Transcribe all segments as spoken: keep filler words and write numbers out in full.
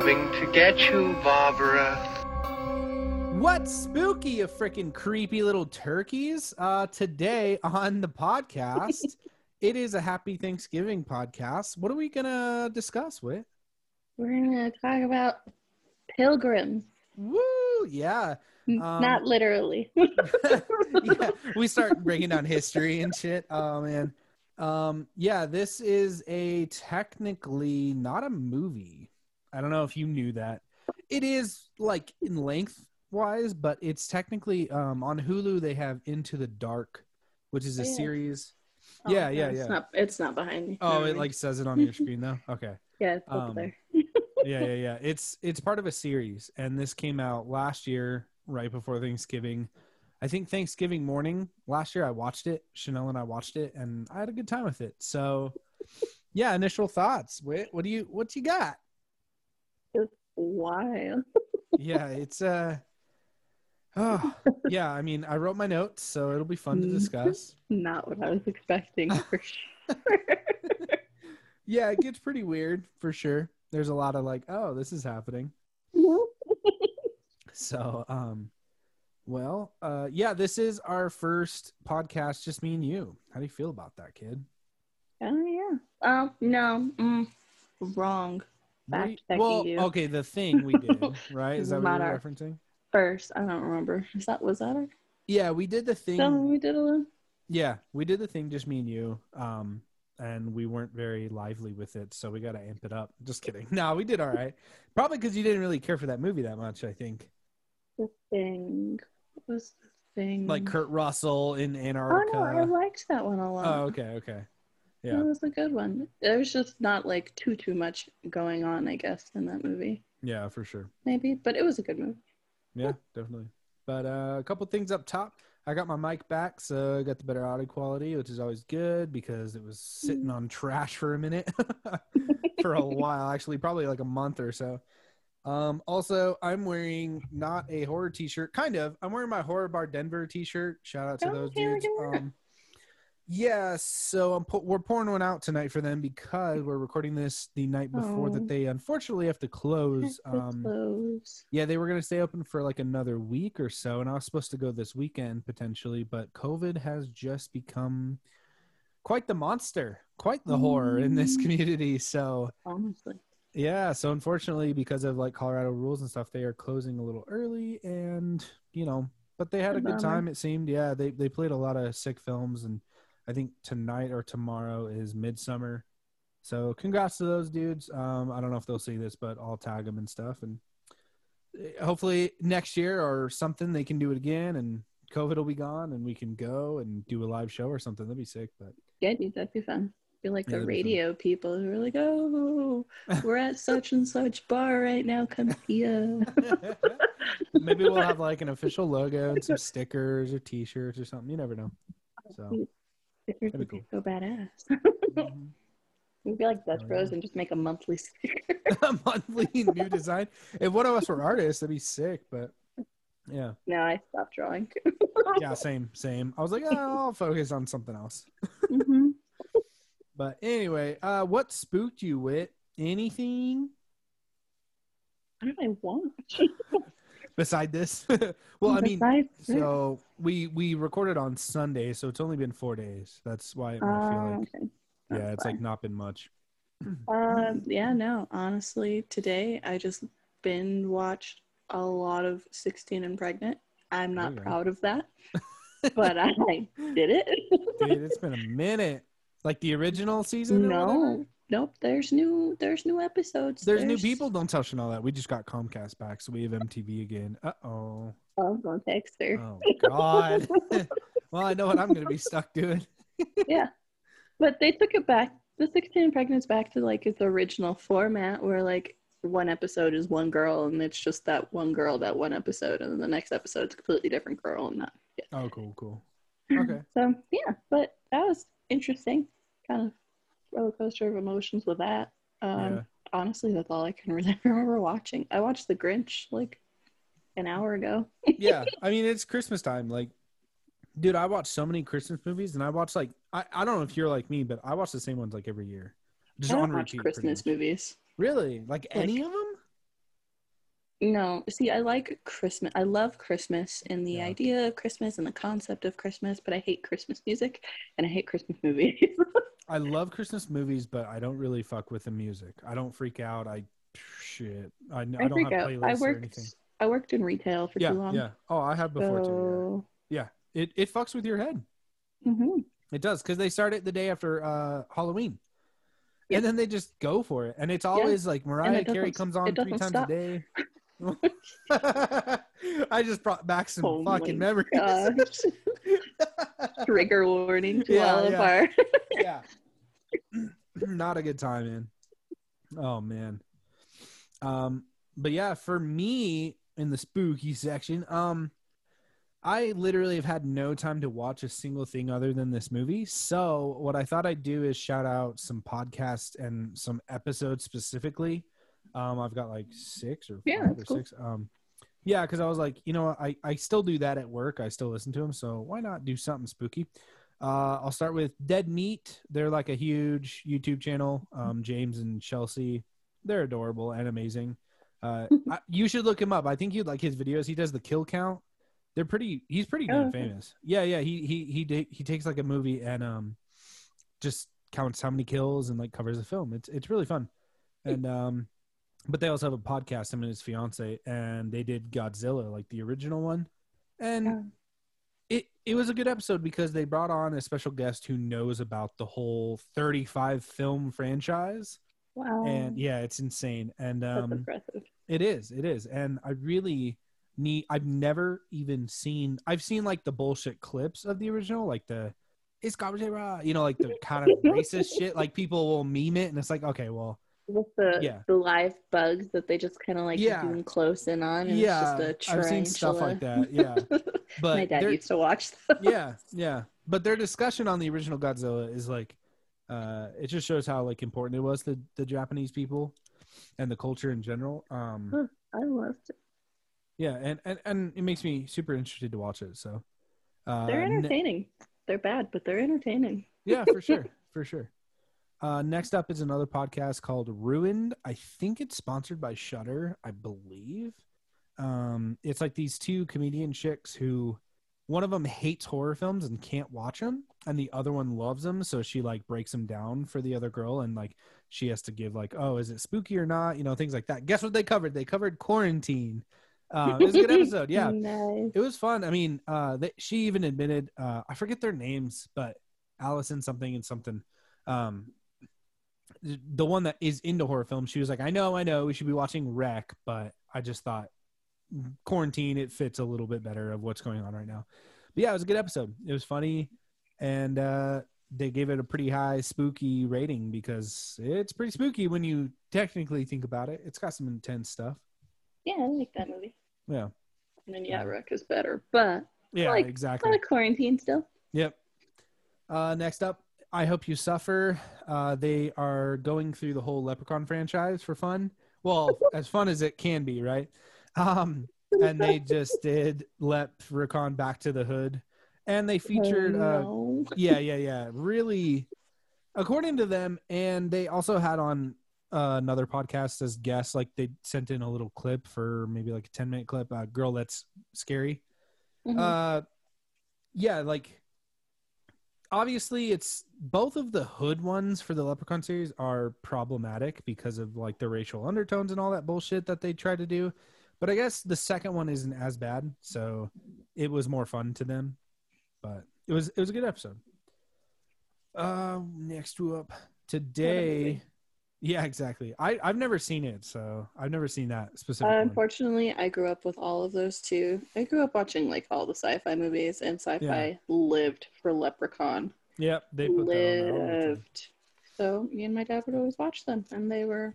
coming to get you, Barbara. What's spooky, you freaking creepy little turkeys? Uh, today on the podcast, it is a Happy Thanksgiving podcast. What are we going to discuss, Whit? We're going to talk about Pilgrim. Woo, yeah. Um, Not literally. Yeah, we start breaking down history and shit. Oh, man. Um, yeah, this is a technically not a movie. I don't know if you knew that. It is like in length wise, but it's technically um on Hulu they have Into the Dark, which is a yeah. series. Oh, yeah, yeah, yeah. It's not, it's not behind me. Oh, no, it right. like says it on your screen though. Okay. Yeah, it's um, over there. yeah, yeah, yeah. It's it's part of a series, and this came out last year, right before Thanksgiving. I think Thanksgiving morning last year I watched it. Chanel and I watched it, and I had a good time with it. So, yeah, initial thoughts. What, what do you what you got? It's wild. yeah, it's uh, oh yeah. I mean, I wrote my notes, so it'll be fun to discuss. Not what I was expecting for sure. Yeah, it gets pretty weird for sure. There's a lot of like, oh, this is happening. so, um. Well, uh, yeah, this is our first podcast, just me and you. How do you feel about that, kid? Oh, yeah. Oh, no. Mm, wrong. Fact checking well, you. Okay, the thing we did, right? Is that what you're referencing? First, I don't remember. Is that, was that it? Yeah, we did the thing. So we did a little? Yeah, we did the thing, just me and you, um, and we weren't very lively with it, so we got to amp it up. Just kidding. No, we did all right. Probably because you didn't really care for that movie that much, I think. The thing. was the thing like Kurt Russell in Antarctica? Oh, no, I liked that one a lot. Oh, okay, okay, yeah, it was a good one. There was just not like too too much going on, I guess, in that movie. Yeah, for sure. Maybe, but it was a good movie. Yeah, definitely. But uh, a couple things up top. I got my mic back, so I got the better audio quality, which is always good because it was sitting on trash for a minute, for a while actually, probably like a month or so. Um, also, I'm wearing not a horror t-shirt, kind of. I'm wearing my Horror Bar Denver t-shirt. Shout out to those dudes. Um, yeah, so I'm po- we're pouring one out tonight for them because we're recording this the night before Aww. that they unfortunately have to close. Um, close. Yeah, they were going to stay open for like another week or so, and I was supposed to go this weekend potentially, but COVID has just become quite the monster, quite the mm. horror in this community. So honestly. Yeah, so unfortunately, because of like Colorado rules and stuff, they are closing a little early, and you know, but they had a good time, it seemed. Yeah, they they played a lot of sick films, and I think tonight or tomorrow is Midsummer. So congrats to those dudes. Um, I don't know if they'll see this, but I'll tag them and stuff, and hopefully next year or something they can do it again, and COVID will be gone, and we can go and do a live show or something. That'd be sick. But yeah, dude, that'd be fun. You're like yeah, the radio fun. people who are like, oh, we're at such and such bar right now. Come see us. Maybe we'll have like an official logo and some stickers or t-shirts or something. You never know. So stickers would be cool. So badass. Mm-hmm. We'd be like Dutch oh, Bros yeah. and just make a monthly sticker. A monthly new design. If one of us were artists, that'd be sick. But yeah. No, I stopped drawing. yeah, same, same. I was like, oh, I'll focus on something else. Mm-hmm. But anyway, uh, what spooked you, Whit? Anything? What did I watch? Beside this? well, Besides I mean, this? so we we recorded on Sunday, so it's only been four days. That's why it might feel uh, like, okay. yeah, fine. It's like not been much. um, yeah, no, honestly, today I just binge watched a lot of sixteen and Pregnant. I'm not proud of that, but I did it. Dude, it's been a minute. Like the original season? No. Nope. There's new There's new episodes. There's, there's... new people. Don't tell Chanel that. We just got Comcast back, so we have M T V again. Uh-oh. I was going to text her. Oh, God. Well, I know what I'm going to be stuck doing. Yeah. But they took it back. The sixteen and Pregnant is back to, like, its original format where, like, one episode is one girl, and it's just that one girl, that one episode, and then the next episode is a completely different girl. And that. Yeah. Oh, cool, cool. Okay. So, yeah. But that was interesting. Kind of roller coaster of emotions with that. Um, yeah. Honestly, that's all I can really remember watching. I watched The Grinch like an hour ago. Yeah, I mean it's Christmas time. Like, dude, I watch so many Christmas movies, and I watch like I, I don't know if you're like me, but I watch the same ones like every year. Just I don't on watch repeat, Christmas movies. Really? Like, like any of them? No, see, I like Christmas. I love Christmas and the yeah. idea of Christmas and the concept of Christmas, but I hate Christmas music and I hate Christmas movies. I love Christmas movies, but I don't really fuck with the music. I don't freak out. I shit. I, I, I don't have out. playlists I worked, or anything. I worked in retail for yeah, too long. Yeah. Oh, I have before so... too. Yeah. yeah. It it fucks with your head. Mm-hmm. It does, because they start it the day after uh, Halloween. Yeah. And then they just go for it. And it's always yeah. like Mariah Carey comes on three times stop. a day. I just brought back some oh fucking memories. Trigger warning to yeah, all yeah. of our yeah not a good time, man. Oh man. Um but yeah, for me in the spooky section, um I literally have had no time to watch a single thing other than this movie. So what I thought I'd do is shout out some podcasts and some episodes specifically. Um, I've got like six or five yeah, or cool. six. Um, yeah, because I was like, you know, I, I still do that at work. I still listen to them. So why not do something spooky? Uh, I'll start with Dead Meat. They're like a huge YouTube channel. Um, James and Chelsea. They're adorable and amazing. Uh, I, you should look him up. I think you'd like his videos. He does the kill count. They're pretty, he's pretty oh, damn famous. Yeah, yeah. He, he, he, de- he takes like a movie and um, just counts how many kills and like covers the film. It's, it's really fun. And um, but they also have a podcast, him and his fiance, and they did Godzilla, like the original one. And yeah. it it was a good episode because they brought on a special guest who knows about the whole thirty-five film franchise. Wow. And yeah, it's insane. And um, that's impressive. It is, it is. And I really need, I've never even seen, I've seen like the bullshit clips of the original, like the, it's Godzilla, you know, like the kind of racist shit, like people will meme it and it's like, okay, well. With the yeah. the live bugs that they just kind of like yeah. zoom close in on, and yeah. it's just a tarantula. I've seen stuff like that. Yeah, but my dad used to watch those. Yeah, yeah. But their discussion on the original Godzilla is like, uh, it just shows how like important it was to the Japanese people and the culture in general. Um, I loved it. Yeah, and, and and it makes me super interested to watch it. So uh, they're entertaining. Ne- they're bad, but they're entertaining. Yeah, for sure, for sure. Uh, next up is another podcast called Ruined. I think it's sponsored by Shudder, I believe. Um, it's like these two comedian chicks who, one of them hates horror films and can't watch them, and the other one loves them, so she like breaks them down for the other girl, and like she has to give like, oh, is it spooky or not? You know, things like that. Guess what they covered? They covered Quarantine. Uh, it was a good episode. Yeah, nice. It was fun. I mean, uh, they, she even admitted, uh, I forget their names, but Allison something and something. Um, the one that is into horror films, she was like, I know, I know, we should be watching Wreck, but I just thought Quarantine, it fits a little bit better of what's going on right now. But yeah, it was a good episode. It was funny. And uh, they gave it a pretty high spooky rating because it's pretty spooky when you technically think about it. It's got some intense stuff. Yeah, I like that movie. Yeah. And then, yeah, Wreck is better. But yeah, like, exactly. It's not a Quarantine still. Yep. Uh, next up, I Hope You Suffer. Uh, they are going through the whole Leprechaun franchise for fun. Well, as fun as it can be, right? Um, and they just did Leprechaun Back to the Hood. And they featured... Uh, oh, no. Yeah, yeah, yeah. Really, according to them, and they also had on uh, another podcast as guests, like they sent in a little clip for maybe like a ten-minute clip, uh, Girl, That's Scary. Mm-hmm. Uh, yeah, like... Obviously, it's both of the hood ones for the Leprechaun series are problematic because of like the racial undertones and all that bullshit that they try to do. But I guess the second one isn't as bad, so it was more fun to them. But it was it was a good episode. Uh, next up today, yeah, exactly. I I've never seen it, so I've never seen that specific. Uh, unfortunately, one. I grew up with all of those too. I grew up watching like all the sci-fi movies, and sci-fi yeah. lived for Leprechaun. Yep, they put lived. That on all the time. So me and my dad would always watch them, and they were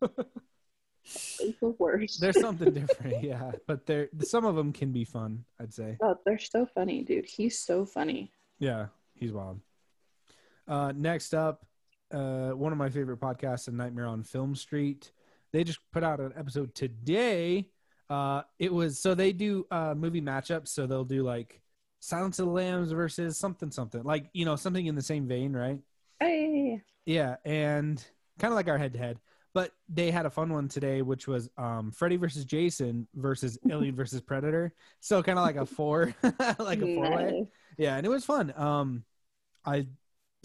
the worst. They're something different, yeah. But they're some of them can be fun, I'd say. Oh, they're so funny, dude. He's so funny. Yeah, he's wild. Uh, next up. Uh, one of my favorite podcasts, A Nightmare on Film Street. They just put out an episode today. Uh, it was so they do uh, movie matchups. So they'll do like Silence of the Lambs versus something, something like you know something in the same vein, right? Hey. Yeah, and kind of like our head to head. But they had a fun one today, which was um, Freddy versus Jason versus Alien versus Predator. So kind of like a four, like a four-way. Yeah, and it was fun. Um, I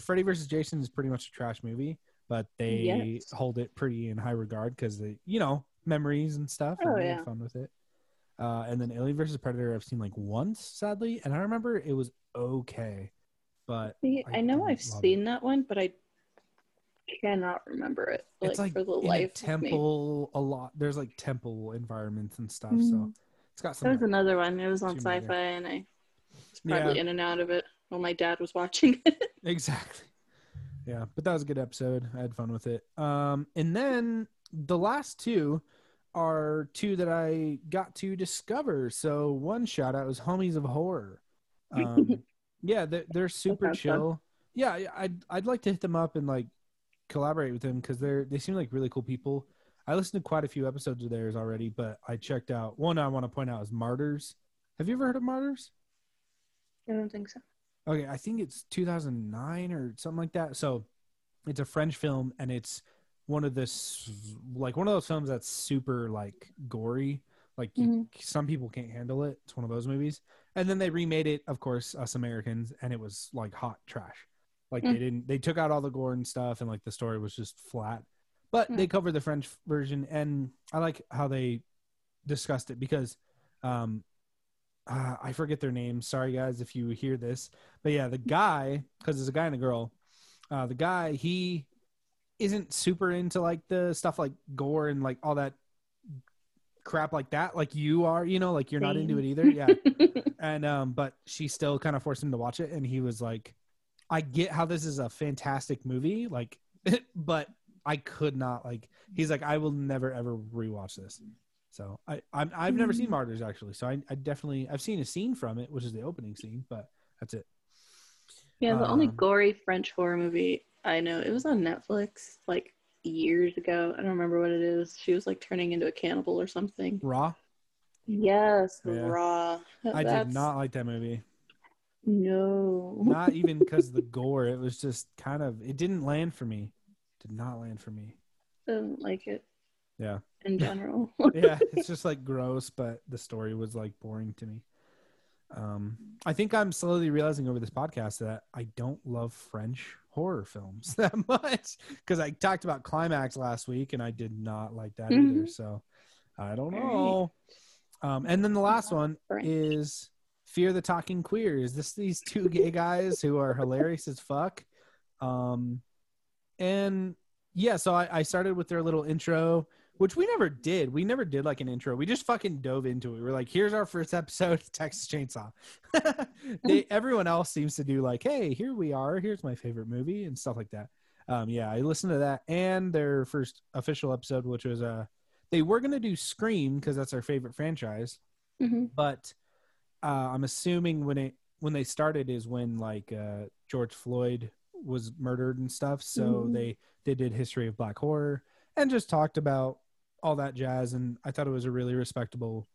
Freddy versus Jason is pretty much a trash movie, but they yes. hold it pretty in high regard because they, you know, memories and stuff. Oh, and they yeah. had fun with it. Uh, and then Alien versus Predator, I've seen like once, sadly, and I remember it was okay. But yeah, I, I know I've seen it. that one, but I. cannot remember it. Like, it's like for the in life a temple a lot. There's like temple environments and stuff. Mm-hmm. So it's got some. There was another one. It was on Sci-Fi, later. and I was probably yeah. in and out of it while my dad was watching it. Exactly. Yeah, but that was a good episode. I had fun with it. Um, and then the last two are two that I got to discover. So one shout out was Homies of Horror. Um, yeah, they're, they're super chill. Fun. Yeah, I'd I'd like to hit them up and like. collaborate with them because they're they seem like really cool people. I listened to quite a few episodes of theirs already, but I checked out one I want to point out is Martyrs. Have you ever heard of Martyrs? I don't think so. Okay, I think it's two thousand nine or something like that. So it's a French film, and it's one of this like one of those films that's super like gory. Like mm-hmm. you, some people can't handle it. It's one of those movies. And then they remade it, of course, us Americans, and it was like hot trash. Like mm. they didn't, they took out all the gore and stuff, and like the story was just flat. But mm. they covered the French version, and I like how they discussed it because um, uh, I forget their names. Sorry guys if you hear this, but yeah, the guy, because there's a guy and a girl. Uh, the guy he isn't super into like the stuff like gore and like all that crap like that. Like you are, you know, like you're Same. not into it either. Yeah, and um, but she still kind of forced him to watch it, and he was like. I get how this is a fantastic movie, like, but I could not like. He's like, I will never ever rewatch this. So I, I'm, I've never seen Martyrs actually. So I, I definitely, I've seen a scene from it, which is the opening scene, but that's it. Yeah, the um, only gory French horror movie I know. It was on Netflix like years ago. I don't remember what it is. She was like turning into a cannibal or something. Raw. Yes, yeah. Raw. I that's... did not like that movie. No. Not even because of the gore. It was just kind of, it didn't land for me. Did not land for me. Didn't like it. Yeah. In general. Yeah. It's just like gross, but the story was like boring to me. Um, I think I'm slowly realizing over this podcast that I don't love French horror films that much because I talked about Climax last week and I did not like that mm-hmm. either. So I don't know. Right. Um, and then the last one French. is... Fear the Talking Queer. Is this these two gay guys who are hilarious as fuck? Um, and yeah, so I, I started with their little intro, which we never did. We never did like an intro. We just fucking dove into it. We were like, here's our first episode of Texas Chainsaw. they, everyone else seems to do like, hey, here we are. Here's my favorite movie and stuff like that. Um, yeah, I listened to that and their first official episode, which was uh, they were going to do Scream because that's our favorite franchise. Mm-hmm. But... Uh, I'm assuming when it when they started is when like uh, George Floyd was murdered and stuff. So mm-hmm. they they did History of Black Horror and just talked about all that jazz. And I thought it was a really respectable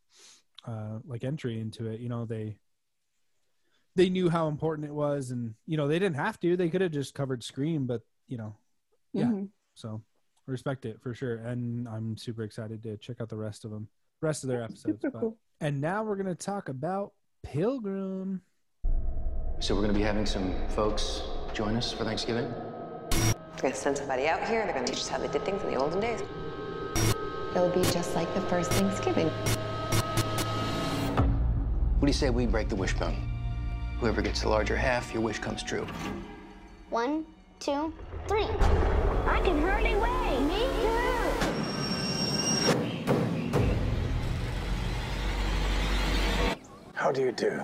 uh, like entry into it. You know, they they knew how important it was, and you know they didn't have to. They could have just covered Scream, but you know, yeah. Mm-hmm. So respect it for sure. And I'm super excited to check out the rest of them, rest of their episodes. Super but. Cool. And now we're going to talk about Pilgrim. So we're going to be having some folks join us for Thanksgiving? We're going to send somebody out here. They're going to teach us how they did things in the olden days. It'll be just like the first Thanksgiving. What do you say we break the wishbone? Whoever gets the larger half, your wish comes true. One, two, three. I can hardly wait. Me too. How do you do?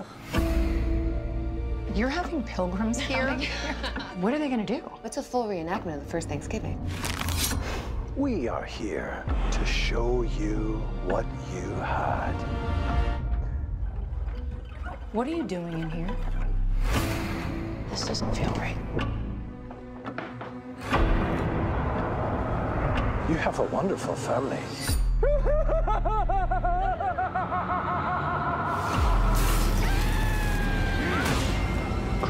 You're having pilgrims here? What are they going to do? It's a full reenactment of the first Thanksgiving. We are here to show you what you had. What are you doing in here? This doesn't feel right. You have a wonderful family.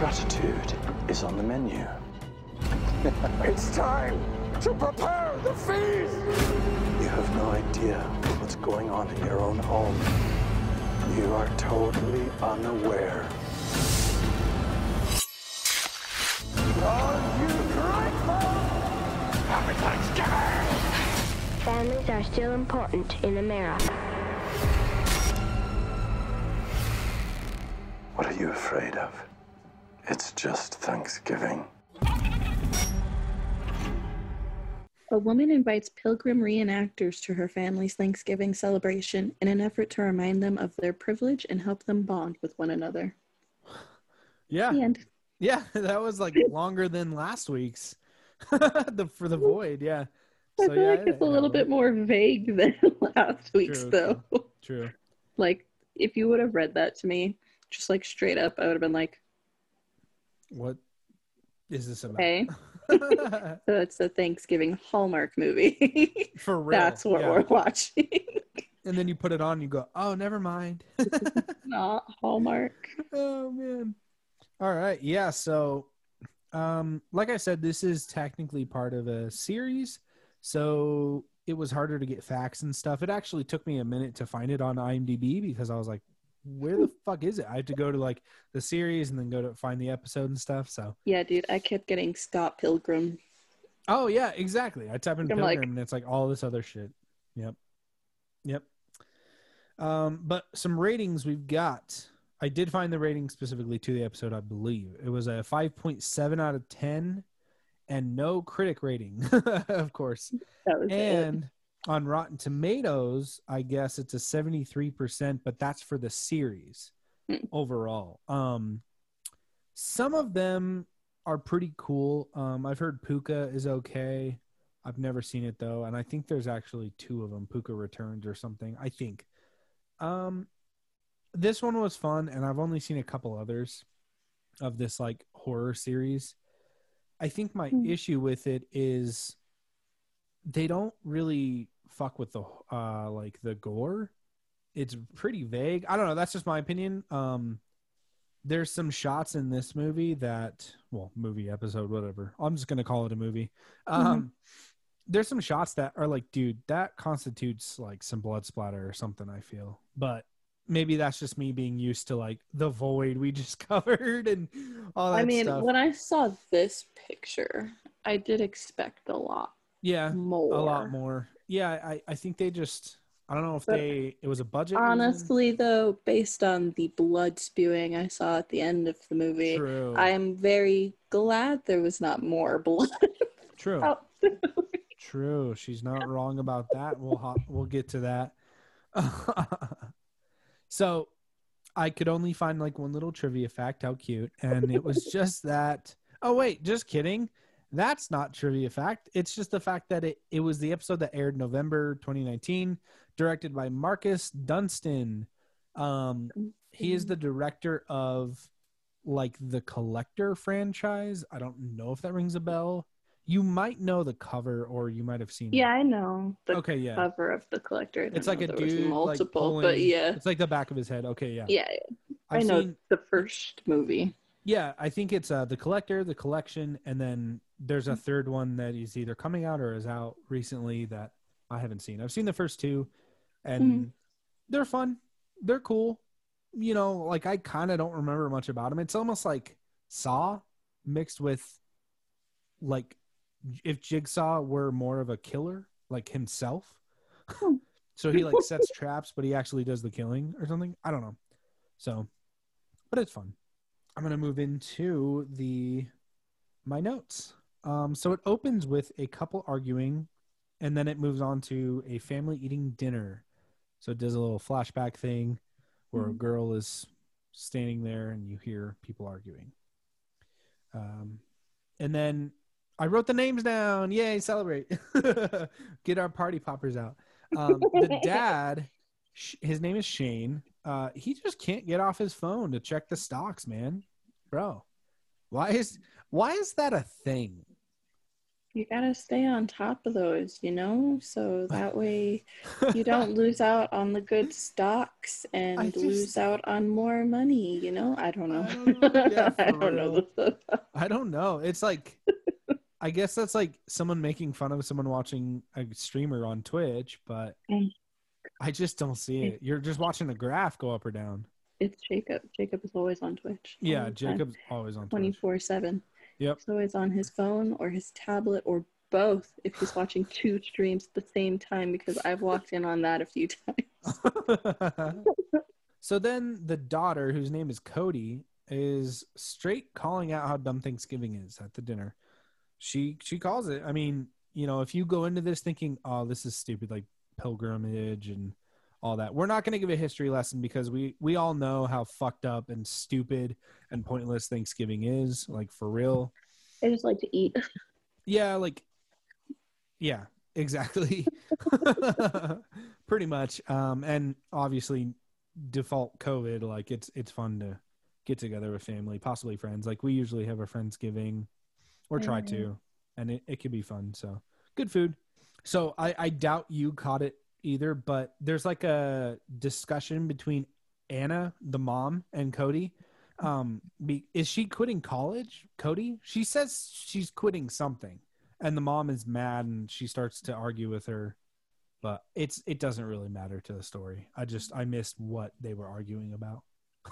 Gratitude is on the menu. It's time to prepare the feast! You have no idea what's going on in your own home. You are totally unaware. Are you grateful? Happy Thanksgiving! Families are still important in America. What are you afraid of? It's just Thanksgiving. A woman invites Pilgrim reenactors to her family's Thanksgiving celebration in an effort to remind them of their privilege and help them bond with one another. Yeah. The end. Yeah, that was like longer than last week's the, for the void, yeah. I so, feel yeah, like it's it, a little it. bit more vague than last week's, true, though. True. Like, if you would have read that to me, just like straight up, I would have been like, what is this about? Okay. So it's a Thanksgiving Hallmark movie. For real. That's what yeah. we're watching. And then you put it on and you go, oh, never mind. Not Hallmark. Oh, man. All right. Yeah. So, um, like I said, this is technically part of a series. So it was harder to get facts and stuff. It actually took me a minute to find it on I M D B because I was like, where the fuck is it? I had to go to like the series and then go to find the episode and stuff. So yeah, dude, I kept getting Scott Pilgrim. Oh yeah, exactly. I type in I'm Pilgrim like... and it's like all this other shit. Yep. Yep. Um, but some ratings we've got. I did find the rating specifically to the episode, I believe. It was a five point seven out of ten and no critic rating, of course. That was and... it. On Rotten Tomatoes, I guess it's a seventy-three percent, but that's for the series mm. overall. Um, some of them are pretty cool. Um, I've heard Puka is okay. I've never seen it, though, and I think there's actually two of them, Puka Returns or something, I think. Um, this one was fun, and I've only seen a couple others of this, like, horror series. I think my mm. issue with it is they don't really fuck with the uh like the gore. It's pretty vague. I don't know, that's just my opinion. Um there's some shots in this movie that well movie episode whatever I'm just gonna call it a movie. um mm-hmm. There's some shots that are like, dude, that constitutes like some blood splatter or something, I feel. But maybe that's just me being used to like the void we just covered and all that I mean stuff. When I saw this picture, I did expect a lot Yeah, more. a lot more. Yeah, I, I think they just, I don't know if but they, it was a budget. Honestly, reason. though, based on the blood spewing I saw at the end of the movie, True. I am very glad there was not more blood. True. True. She's not wrong about that. We'll hop, we'll get to that. So I could only find like one little trivia fact. How cute. And it was just that. Oh, wait, just kidding. That's not trivia fact. It's just the fact that it, it was the episode that aired November twenty nineteen, directed by Marcus Dunstan. Um, he is the director of like the Collector franchise. I don't know if that rings a bell. You might know the cover, or you might have seen it. Yeah, I know the okay, yeah. cover of the Collector. It's like a dude, multiple, like pulling, but yeah, it's like the back of his head. Okay, yeah, yeah. yeah. I know seen, the first movie. Yeah, I think it's uh, the Collector, the Collection, and then there's a third one that is either coming out or is out recently that I haven't seen. I've seen the first two, and mm-hmm. they're fun. They're cool. You know, like, I kind of don't remember much about them. It's almost like Saw mixed with, like, if Jigsaw were more of a killer, like himself. So he, like, sets traps, but he actually does the killing or something. I don't know. So, but it's fun. I'm going to move into the my notes. Um, so it opens with a couple arguing, and then it moves on to a family eating dinner. So it does a little flashback thing where mm-hmm. a girl is standing there and you hear people arguing. Um, and then I wrote the names down. Yay, celebrate. Get our party poppers out. Um, the dad, his name is Shane. Uh, he just can't get off his phone to check the stocks, man. Bro, why is why is that a thing? You gotta stay on top of those, you know, so that way you don't lose out on the good stocks and just lose out on more money, you know. I don't know. I don't know. Yeah, I, don't know. I don't know. It's like I guess that's like someone making fun of someone watching a streamer on Twitch, but I just don't see it. You're just watching a graph go up or down. It's Jacob. Jacob is always on Twitch. Yeah, Jacob's always on Twitch. twenty-four seven. Yep. He's always on his phone or his tablet or both if he's watching two streams at the same time, because I've walked in on that a few times. So then the daughter, whose name is Cody, is straight calling out how dumb Thanksgiving is at the dinner. She she calls it. I mean, you know, if you go into this thinking, oh, this is stupid, like pilgrimage and all that. We're not going to give a history lesson because we, we all know how fucked up and stupid and pointless Thanksgiving is, like, for real. I just like to eat. Yeah, like, yeah, exactly. Pretty much. Um, and obviously, default COVID, like, it's it's fun to get together with family, possibly friends. Like, we usually have a Friendsgiving or try mm-hmm. to, and it, it could be fun. So, good food. So, I, I doubt you caught it either, but there's like a discussion between Anna, the mom, and Cody. Um, be, is she quitting college, Cody? She says she's quitting something, and the mom is mad, and she starts to argue with her. But it's it doesn't really matter to the story. I just I missed what they were arguing about.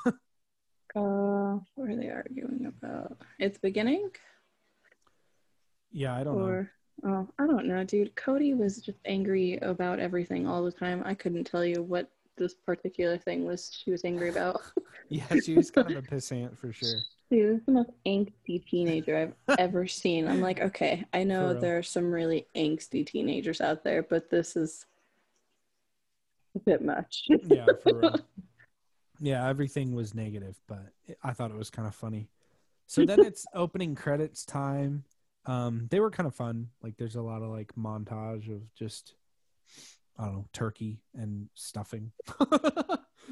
uh, what are they arguing about? It's beginning. Yeah, I don't or- know. Oh, I don't know, dude. Cody was just angry about everything all the time. I couldn't tell you what this particular thing was she was angry about. Yeah, she was kind of a pissant for sure. She was the most angsty teenager I've ever seen. I'm like, okay, I know there are some really angsty teenagers out there, but this is a bit much. Yeah, for real. Yeah, everything was negative, but I thought it was kind of funny. So then it's opening credits time. Um, they were kind of fun. Like, there's a lot of like montage of just, I don't know, turkey and stuffing.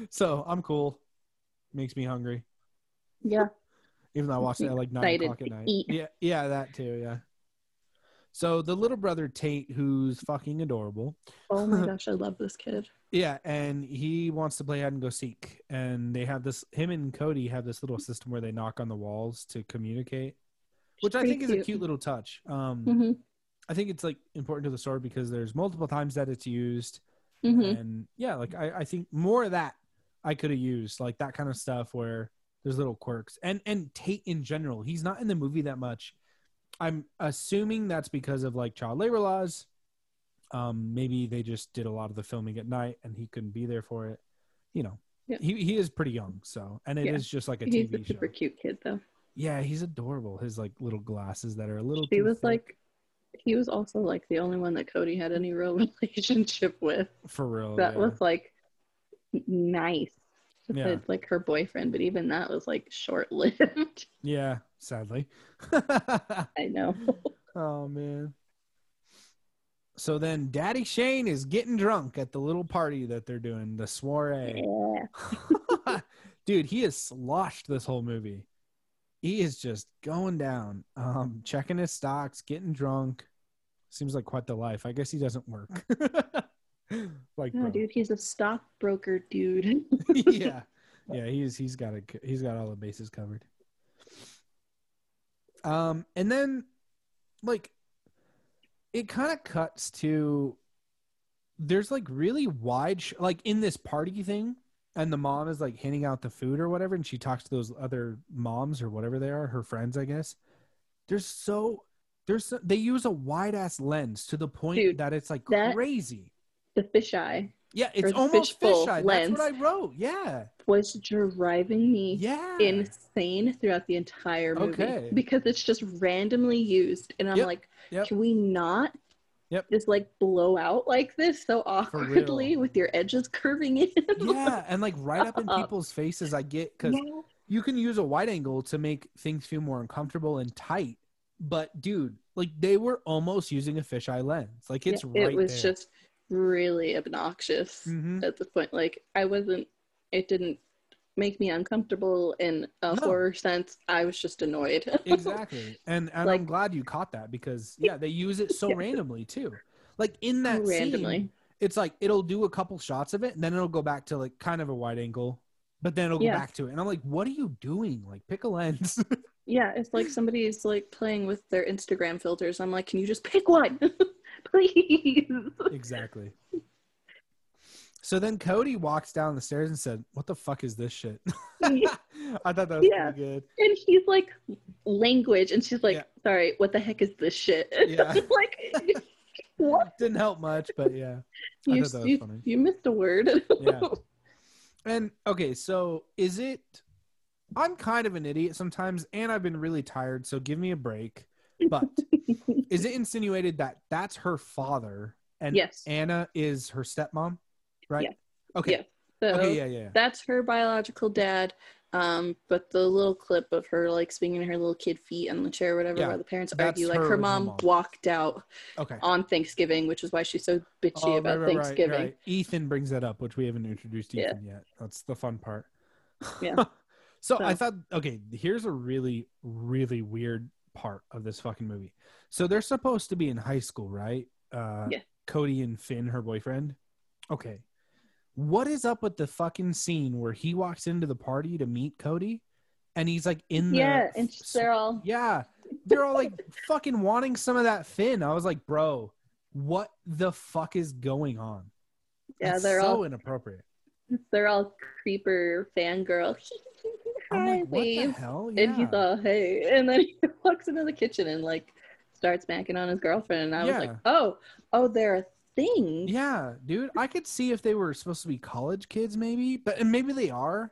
So I'm cool. Makes me hungry. Yeah. Even though I watched it at like nine o'clock at night. Eat. Yeah, yeah, that too. Yeah. So the little brother Tate, who's fucking adorable. Oh my gosh, I love this kid. Yeah, and he wants to play hide and go seek, and they have this. Him and Cody have this little system where they knock on the walls to communicate. Which I think cute. is a cute little touch. Um, mm-hmm. I think it's like important to the story because there's multiple times that it's used. Mm-hmm. And yeah, like I, I think more of that I could have used, like that kind of stuff where there's little quirks. And and Tate in general, he's not in the movie that much. I'm assuming that's because of like child labor laws. Um, maybe they just did a lot of the filming at night and he couldn't be there for it. You know, yeah. he he is pretty young. So, and it yeah. is just like a he's T V a super show. Cute kid though. Yeah, he's adorable. His like little glasses that are a little. He was thick. like, he was also like the only one that Cody had any real relationship with. For real, that yeah. was like nice. Yeah. Had, like her boyfriend, but even that was like short-lived. Yeah, sadly. I know. Oh man. So then, Daddy Shane is getting drunk at the little party that they're doing, the soiree. Yeah. Dude, he has sloshed this whole movie. He is just going down, um, checking his stocks, getting drunk. Seems like quite the life. I guess he doesn't work. Like, no, bro. Dude, he's a stockbroker, dude. yeah, yeah, he's he's got a he's got all the bases covered. Um, and then, like, it kind of cuts to there's like really wide, sh- like in this party thing. And the mom is like handing out the food or whatever, and she talks to those other moms or whatever they are, her friends, I guess. There's so there's so, they use a wide ass lens to the point Dude, that it's like that, crazy. The fisheye, yeah, it's almost fisheye. That's what I wrote. Yeah, was driving me yeah. insane throughout the entire movie okay. because it's just randomly used, and I'm yep. like, yep. can we not? Yep. Just like blow out like this so awkwardly with your edges curving in. Yeah, and like right up in people's faces. I get because yeah. you can use a wide angle to make things feel more uncomfortable and tight. But dude, like they were almost using a fisheye lens. Like it's yeah, right. It was there. Just really obnoxious mm-hmm. at this point. Like I wasn't. It didn't make me uncomfortable in a no. horror sense. I was just annoyed. Exactly. And, and like, I'm glad you caught that because yeah, they use it so yeah. randomly too. Like in that randomly. scene, it's like it'll do a couple shots of it and then it'll go back to like kind of a wide angle but then it'll yeah. go back to it. And I'm like, what are you doing? Like, pick a lens. Yeah, it's like somebody's like playing with their Instagram filters. I'm like, can you just pick one? Please. Exactly. So then Cody walks down the stairs and said, what the fuck is this shit? Yeah. I thought that was yeah. pretty good. And he's like, language. And she's like, yeah. sorry, what the heck is this shit? Yeah. Like, what? Didn't help much, but yeah. I you, thought that was you, funny. You missed a word. Yeah. And okay, so is it, I'm kind of an idiot sometimes and I've been really tired, so give me a break. But is it insinuated that that's her father and yes. Anna is her stepmom? Right? Yeah. Okay. Yeah. So okay, yeah, yeah, yeah. That's her biological dad. Um, but the little clip of her like swinging her little kid feet on the chair or whatever yeah, while the parents argue, like her, her mom, mom walked out okay. on Thanksgiving, which is why she's so bitchy oh, about right, right, Thanksgiving. Right, right. Ethan brings that up, which we haven't introduced Ethan yeah. yet. That's the fun part. Yeah. so, so I thought, okay, here's a really, really weird part of this fucking movie. So they're supposed to be in high school, right? Uh, yeah. Cody and Finn, her boyfriend. Okay. What is up with the fucking scene where he walks into the party to meet Cody and he's like in the yeah and they're all yeah they're all like fucking wanting some of that Finn. I was like, bro, what the fuck is going on? Yeah, that's they're so all inappropriate. They're all creeper fangirl. I'm like, what the hell? Yeah. And he's all hey, and then he walks into the kitchen and like starts smacking on his girlfriend and I yeah. was like, oh oh they're a thing. Yeah, dude, I could see if they were supposed to be college kids maybe, but and maybe they are,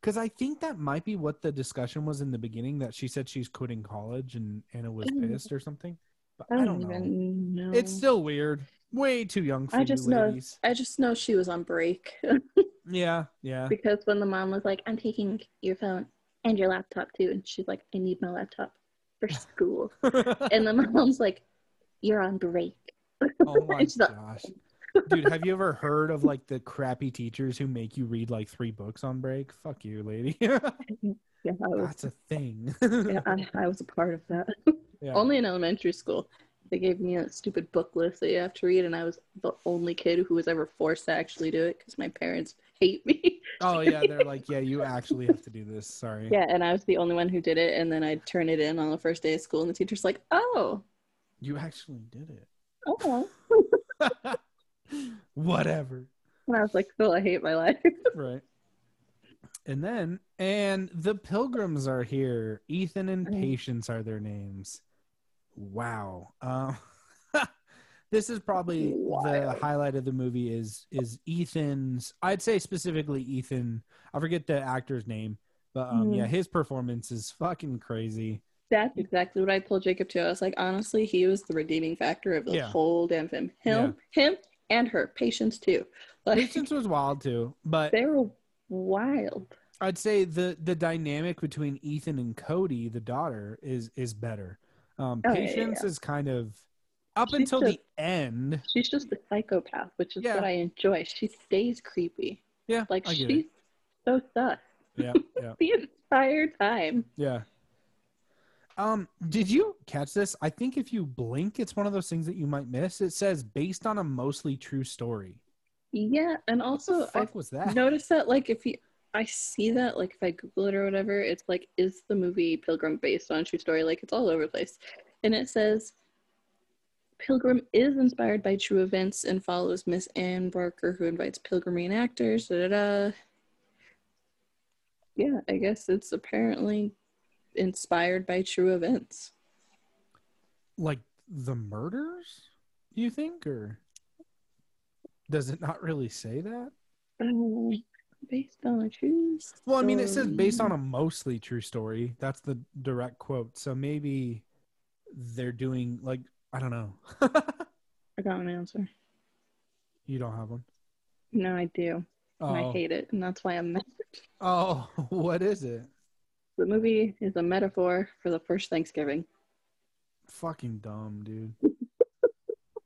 because I think that might be what the discussion was in the beginning, that she said she's quitting college and Anna was pissed or something, but I don't, I don't even know. know It's still weird. Way too young for I just you know ladies. I just know she was on break. Yeah, yeah, because when the mom was like, I'm taking your phone and your laptop too, and she's like, I need my laptop for school. And the mom's like, you're on break. Oh my gosh. Dude, have you ever heard of like the crappy teachers who make you read like three books on break? Fuck you, lady. Yeah, was, that's a thing. Yeah, I, I was a part of that. Yeah. Only in elementary school. They gave me a stupid book list that you have to read, and I was the only kid who was ever forced to actually do it because my parents hate me. Oh yeah, they're like, yeah, you actually have to do this. Sorry. Yeah, and I was the only one who did it, and then I'd turn it in on the first day of school, and the teacher's like, oh. You actually did it. Oh. Whatever. And I was like, "Well, I hate my life." Right. And then, and the Pilgrims are here. Ethan and Patience are their names. Wow. Um, this is probably Wild. The highlight of the movie. Is is Ethan's? I'd say specifically Ethan. I forget the actor's name, but um, mm. yeah, his performance is fucking crazy. That's exactly what I told Jacob too. I was like, honestly, he was the redeeming factor of the yeah. whole damn film. Him, yeah. him, and her. Patience too. Like, Patience was wild too, but they were wild. I'd say the the dynamic between Ethan and Cody, the daughter, is is better. Um, oh, Patience yeah, yeah. is kind of up she's until just, the end. She's just a psychopath, which is yeah. what I enjoy. She stays creepy. Yeah, like I get she's it. so sus. Yeah, yeah. The entire time. Yeah. Um, did you catch this? I think if you blink, it's one of those things that you might miss. It says based on a mostly true story. Yeah, and also what the fuck I've was that? Noticed that like if you I see that like if I Google it or whatever, it's like, is the movie Pilgrim based on a true story? Like it's all over the place. And it says Pilgrim is inspired by true events and follows Miss Ann Barker, who invites Pilgrim reenactors, da da da. Yeah, I guess it's apparently inspired by true events, like the murders, you think? Or does it not really say that? Um, based on a true story. Well, I mean, it says based on a mostly true story. That's the direct quote, so maybe they're doing like, I don't know. I got an answer. You don't have one? No, I do. Oh. And I hate it, and that's why I'm mad. Oh, what is it? The movie is a metaphor for the first Thanksgiving. Fucking dumb, dude.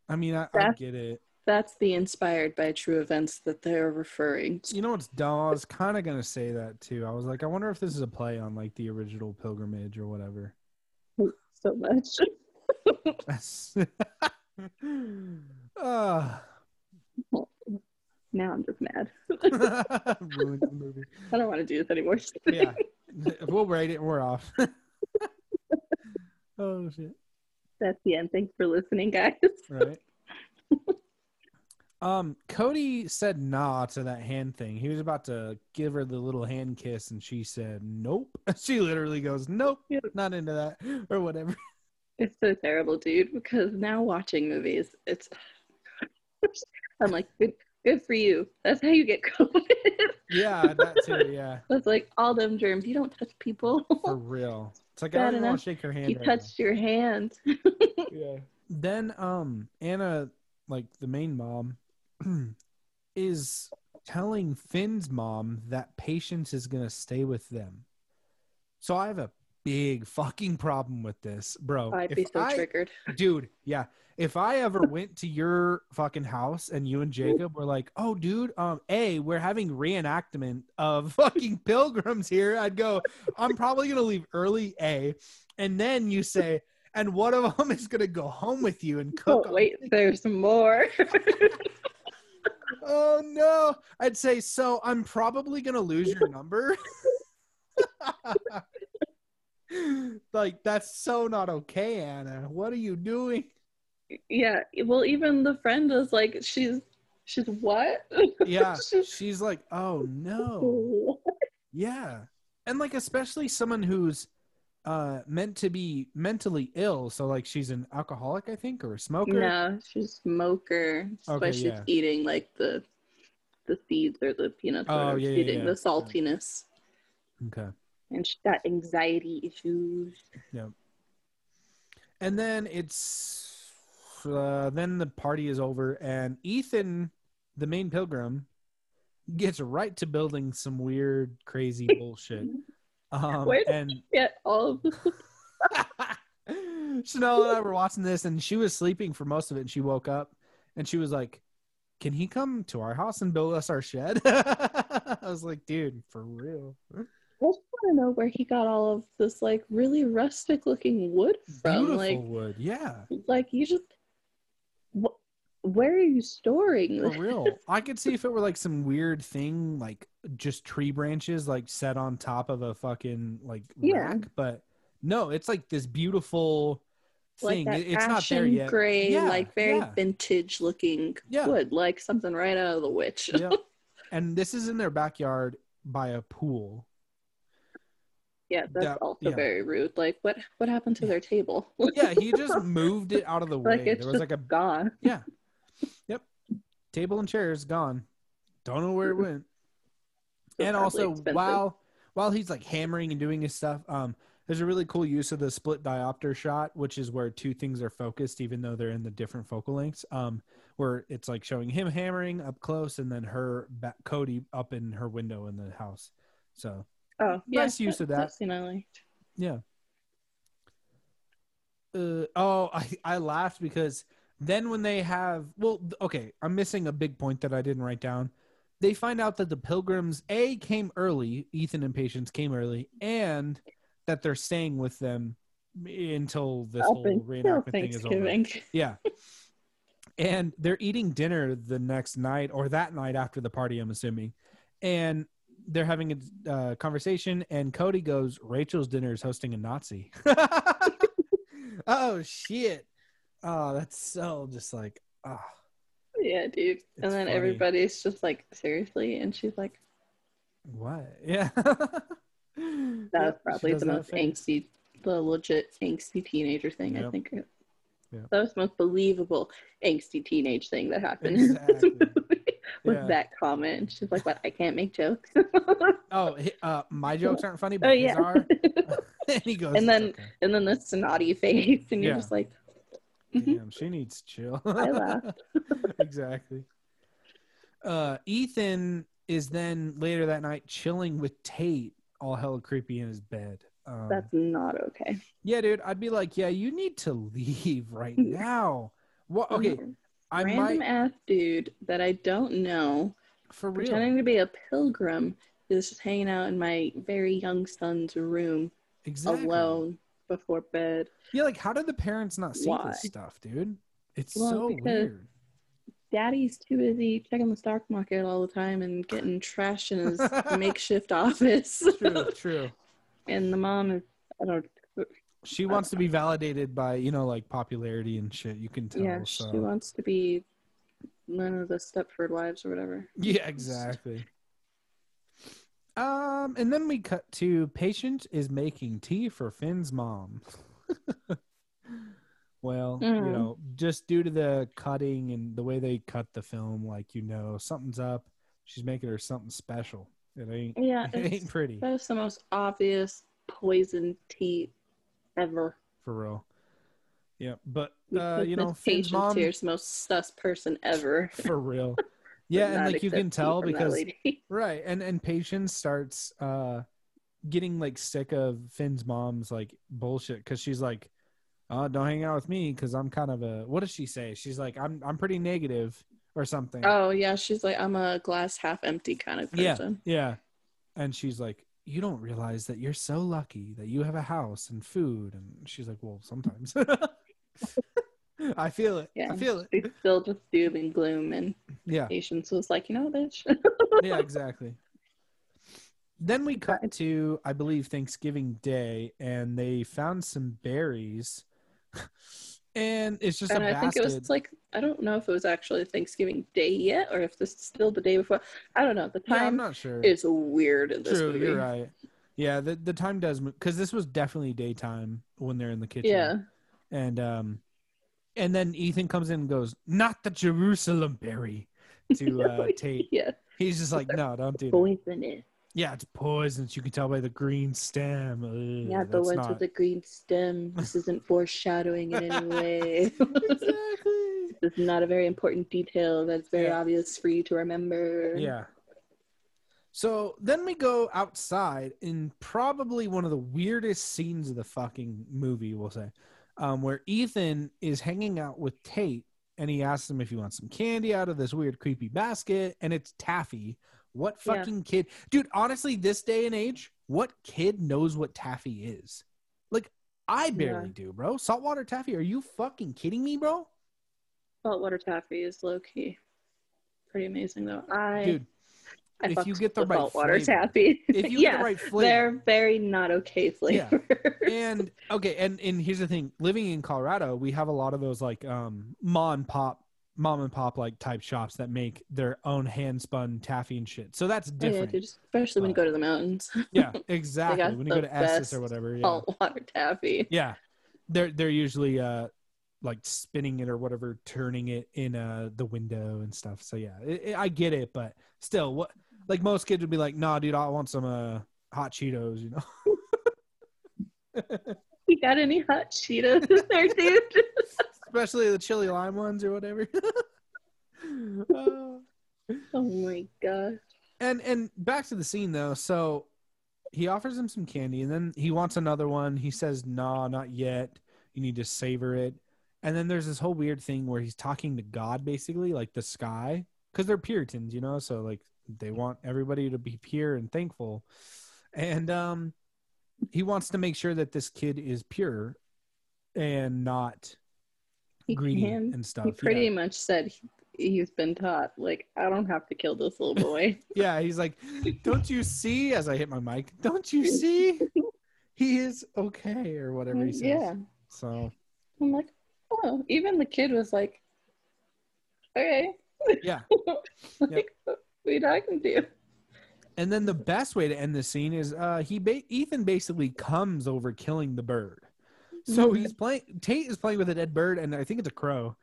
I mean, I, I get it. That's the inspired by true events that they're referring to. You know what's dumb? I was kind of going to say that, too. I was like, I wonder if this is a play on, like, the original pilgrimage or whatever. So much. That's... uh, Now I'm just mad. Ruined the movie. I don't want to do this anymore. Yeah. We'll rate it and we're off. Oh, shit. That's the end. Thanks for listening, guys. Right. Um, Cody said nah to that hand thing. He was about to give her the little hand kiss, and she said nope. She literally goes, nope, yep. Not into that, or whatever. It's so terrible, dude, because now watching movies, it's... I'm like, good, good for you. That's how you get COVID. Yeah, that too, yeah. That's like all them germs. You don't touch people. For real. It's like, I don't want to shake your hand. You right touched now. Your hand. Yeah. Then um, Anna, like the main mom, is telling Finn's mom that Patience is going to stay with them. So I have a big fucking problem with this, bro. I'd be so I, triggered. Dude, yeah. If I ever went to your fucking house and you and Jacob were like, oh, dude, um, A, we're having reenactment of fucking Pilgrims here, I'd go, I'm probably going to leave early, A. And then you say, and one of them is going to go home with you and cook. Oh, wait, there's more. Oh, no. I'd say, so I'm probably going to lose your number. Like, that's so not okay, Anna. What are you doing? Yeah, well, even the friend is like, she's she's what? Yeah, she's like, oh, no. What? Yeah. And, like, especially someone who's uh meant to be mentally ill, so like she's an alcoholic, I think, or a smoker. No, she's a smoker. Okay, but she's yeah. eating like the the seeds or the peanuts. Oh, yeah, yeah, eating yeah. the saltiness. Okay. And she's got anxiety issues. Yeah. And then it's uh, then the party is over, and Ethan, the main pilgrim, gets right to building some weird, crazy bullshit. Um, Where did and you get all of this? Chanel and I were watching this, and she was sleeping for most of it, and she woke up and she was like, can he come to our house and build us our shed? I was like, dude, for real. I just want to know where he got all of this like really rustic looking wood from. Beautiful, like wood, yeah. Like, you just wh- where are you storing this? For real. I could see if it were like some weird thing, like just tree branches like set on top of a fucking like yeah. rack. But no, it's like this beautiful thing. Like that it's ashen, not there yet. Gray, yeah, like very yeah. vintage looking yeah. wood, like something right out of The Witch. Yeah. And this is in their backyard by a pool. Yeah, that's that, also yeah. very rude. Like, what what happened to yeah. their table? Yeah, he just moved it out of the way. Like, it's there was just like a gone. Yeah. Yep. Table and chairs gone. Don't know where it went. So and also expensive. while while he's like hammering and doing his stuff, um, there's a really cool use of the split diopter shot, which is where two things are focused even though they're in the different focal lengths. Um, where it's like showing him hammering up close and then her back, Cody up in her window in the house. So oh, nice yeah, use that, of that. That's the thing I liked. Yeah. Uh, oh, I I laughed because then when they have well, okay, I'm missing a big point that I didn't write down. They find out that the pilgrims, A, came early, Ethan and Patience came early, and that they're staying with them until this I'll whole reenactment thing is over. Yeah. And they're eating dinner the next night, or that night after the party, I'm assuming. And they're having a uh, conversation, and Cody goes, Rachel's dinner is hosting a Nazi. Oh, shit. Oh, that's so just like, ah. Oh. Yeah, dude. It's and then funny. Everybody's just like, seriously? And she's like, what? Yeah. That was probably the most angsty, the legit angsty teenager thing, yep. I think. Yep. That was the most believable angsty teenage thing that happened. Exactly. With yeah. that comment. And she's like, what? I can't make jokes. Oh, uh, my jokes aren't funny, but oh, yeah. his are. And he goes, and then, okay. and then this snotty face. And yeah. you're just like, damn, she needs to chill. I laughed. Exactly. Uh, Ethan is then later that night chilling with Tate, all hella creepy in his bed. Um, That's not okay. Yeah, dude, I'd be like, yeah, you need to leave right now. What? Well, okay, mm-hmm. I random might... ass dude that I don't know, for real, pretending to be a pilgrim is just hanging out in my very young son's room, exactly, alone before bed. Yeah, like, how did the parents not see Why? This stuff, dude? It's well, so weird. Daddy's too busy checking the stock market all the time and getting trash in his makeshift office. True, true. And the mom is, I don't She wants to be validated by, you know, like popularity and shit. You can tell. Yeah, so. She wants to be none of the Stepford Wives or whatever. Yeah, exactly. Um, and then we cut to Patience is making tea for Finn's mom. Well, mm. you know, just due to the cutting and the way they cut the film, like, you know, something's up. She's making her something special. It ain't. Yeah, it ain't pretty. That is the most obvious poison tea ever. For real. Yeah, but uh, you know, Finn's mom, here's the most sus person ever. For real. Yeah, and like you can tell because right, and and Patience starts uh getting like sick of Finn's mom's like bullshit because she's like, oh, don't hang out with me because I'm kind of a, what does she say? She's like, I'm I'm pretty negative or something. Oh yeah, she's like, I'm a glass half empty kind of person. Yeah, yeah. And she's like, you don't realize that you're so lucky that you have a house and food. And she's like, well, sometimes. I feel it. Yeah, I feel it. It's still just doom and gloom. And yeah. Patience was like, you know, bitch. Yeah, exactly. Then we cut to, I believe, Thanksgiving Day, and they found some berries. And it's just and a I bastard. Think it was like, I don't know if it was actually Thanksgiving Day yet, or if this is still the day before. I don't know. The time yeah, I'm not sure. is weird in this True, movie. You're right. Yeah, the, the time does move. Because this was definitely daytime when they're in the kitchen. Yeah. And um, and then Ethan comes in and goes, not the Jerusalem berry to uh, Tate. Yeah. He's just like, no, don't do poisonous. That. Poisonous. Yeah, it's poisonous. You can tell by the green stem. Ugh, yeah, the ones not... with the green stem. This isn't foreshadowing in any way. Exactly. This is not a very important detail that's very yeah. obvious for you to remember. Yeah. So then we go outside in probably one of the weirdest scenes of the fucking movie, we'll say, um, where Ethan is hanging out with Tate, and he asks him if he wants some candy out of this weird, creepy basket, and it's taffy. What fucking yeah. kid? Dude, honestly, this day and age, what kid knows what taffy is? Like, I barely yeah. do, bro. Saltwater taffy, are you fucking kidding me, bro? Saltwater taffy is low-key pretty amazing, though. I, Dude, I if you get the, the right saltwater flavor, taffy. If you yeah, get the right flavor. They're very not okay flavors. Yeah. And, okay, and, and here's the thing. Living in Colorado, we have a lot of those, like, um, mom and pop mom and pop like type shops that make their own hand spun taffy and shit. So that's different. Oh, yeah, dude, especially when uh, you go to the mountains. Yeah, exactly. When you go to Estes or whatever. Yeah. Saltwater taffy. Yeah. They're they're usually uh like spinning it or whatever, turning it in uh the window and stuff. So yeah, it, it, I get it, but still, what like most kids would be like, nah, dude, I want some uh hot Cheetos, you know. You got any hot Cheetos in there, dude? Especially the chili lime ones or whatever. uh, oh my god. And and back to the scene though. So he offers him some candy and then he wants another one. He says, nah, not yet. You need to savor it. And then there's this whole weird thing where he's talking to God basically, like the sky. Because they're Puritans, you know, so like they want everybody to be pure and thankful. And um he wants to make sure that this kid is pure and not he greedy can. And stuff. He pretty yeah. much said he, he's been taught, like, I don't have to kill this little boy. Yeah, he's like, don't you see? As I hit my mic, don't you see? He is okay or whatever he says. Yeah. So I'm like, oh, even the kid was like, okay. Yeah. Like, yeah. What I can do. And then the best way to end the scene is uh, he ba- Ethan basically comes over killing the bird. So he's playing. Tate is playing with a dead bird, and I think it's a crow.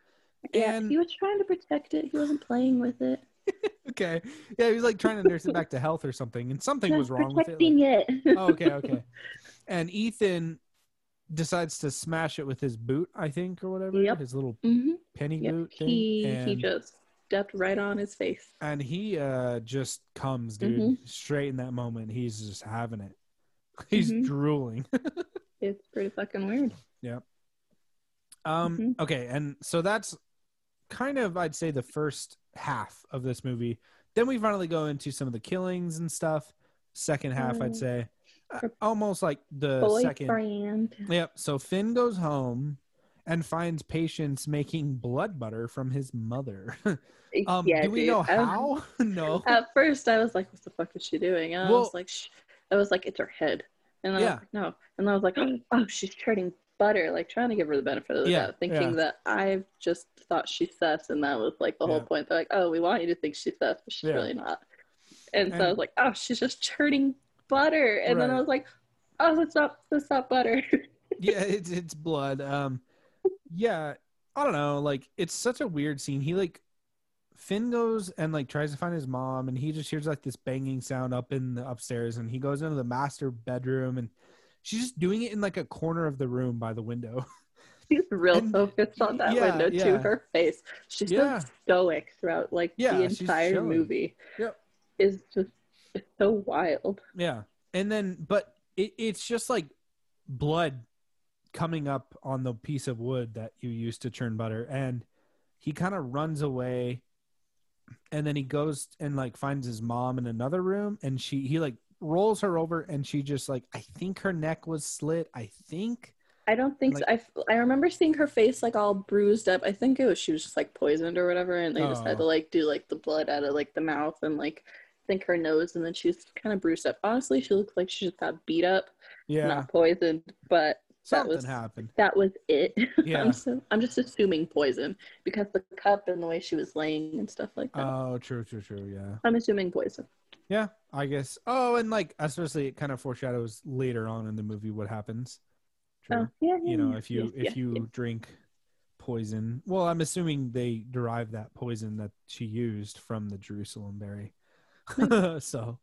Yeah, and he was trying to protect it. He wasn't playing with it. Okay. Yeah, he was like trying to nurse it back to health or something, and something was wrong with it. Protecting it. Like, oh, okay, okay. And Ethan decides to smash it with his boot, I think, or whatever. Yep. His little mm-hmm. penny yep. boot thing. He and he just. Stepped right on his face, and he uh just comes, dude, mm-hmm. straight in that moment. He's just having it. He's mm-hmm. drooling. It's pretty fucking weird. Yeah. Um. Mm-hmm. Okay, and so that's kind of, I'd say, the first half of this movie. Then we finally go into some of the killings and stuff. Second half, I'd say, uh, almost like the boyfriend. Second. Yep. So Finn goes home, and finds Patience making blood butter from his mother. um, yeah, do we dude. know how? Um, no. At first, I was like, what the fuck is she doing? And well, I was like, Shh. I was like, it's her head. And I yeah. was like, no. And I was like, oh, she's turning butter, like trying to give her the benefit of the yeah, doubt, thinking yeah. that I've just thought she's sus, and that was like the yeah. whole point. They're like, oh, we want you to think she's sus, but she's yeah. really not. And, and so I was like, oh, she's just churning butter. And right. then I was like, oh, that's not, that's not butter. yeah, it's it's blood. Um, yeah, I don't know. Like, it's such a weird scene. He, like, Finn goes and, like, tries to find his mom, and he just hears, like, this banging sound up in the upstairs, and he goes into the master bedroom, and she's just doing it in, like, a corner of the room by the window. She's real and, focused on that yeah, window, yeah. to her face. She's yeah. so stoic throughout, like, yeah, the entire movie. Yep. Is just it's so wild. Yeah. And then, but it, it's just like blood coming up on the piece of wood that you used to churn butter. And he kind of runs away, and then he goes and like finds his mom in another room, and she, he like rolls her over, and she just like, I think her neck was slit. I think, I don't think like, so. I, I remember seeing her face like all bruised up. I think it was, she was just like poisoned or whatever. And they oh. just had to like do like the blood out of like the mouth and like, think her nose, and then she's kind of bruised up. Honestly, she looks like she just got beat up, yeah, not poisoned, but something that was happened. That was it. Yeah, I'm, so, I'm just assuming poison because the cup and the way she was laying and stuff like that. Oh, true, true, true. Yeah, I'm assuming poison. Yeah, I guess. Oh, and like especially it kind of foreshadows later on in the movie what happens. True. Oh, yeah, yeah, you know, if you yeah, if you yeah. drink poison, well, I'm assuming they derive that poison that she used from the Jerusalem berry. So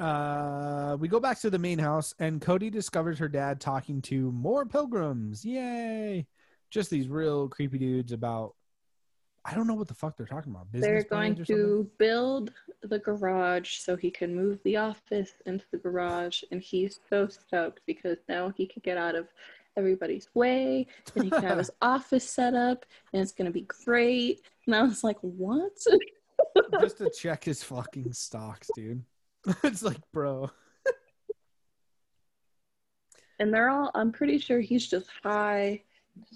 uh we go back to the main house, and Cody discovers her dad talking to more pilgrims. Yay, just these real creepy dudes about I don't know what the fuck they're talking about. Business they're going to something? Build the garage so he can move the office into the garage, and he's so stoked because now he can get out of everybody's way, and he can have his office set up, and it's gonna be great. And I was like, what? Just to check his fucking stocks, dude. It's like, bro. And they're all, I'm pretty sure he's just high.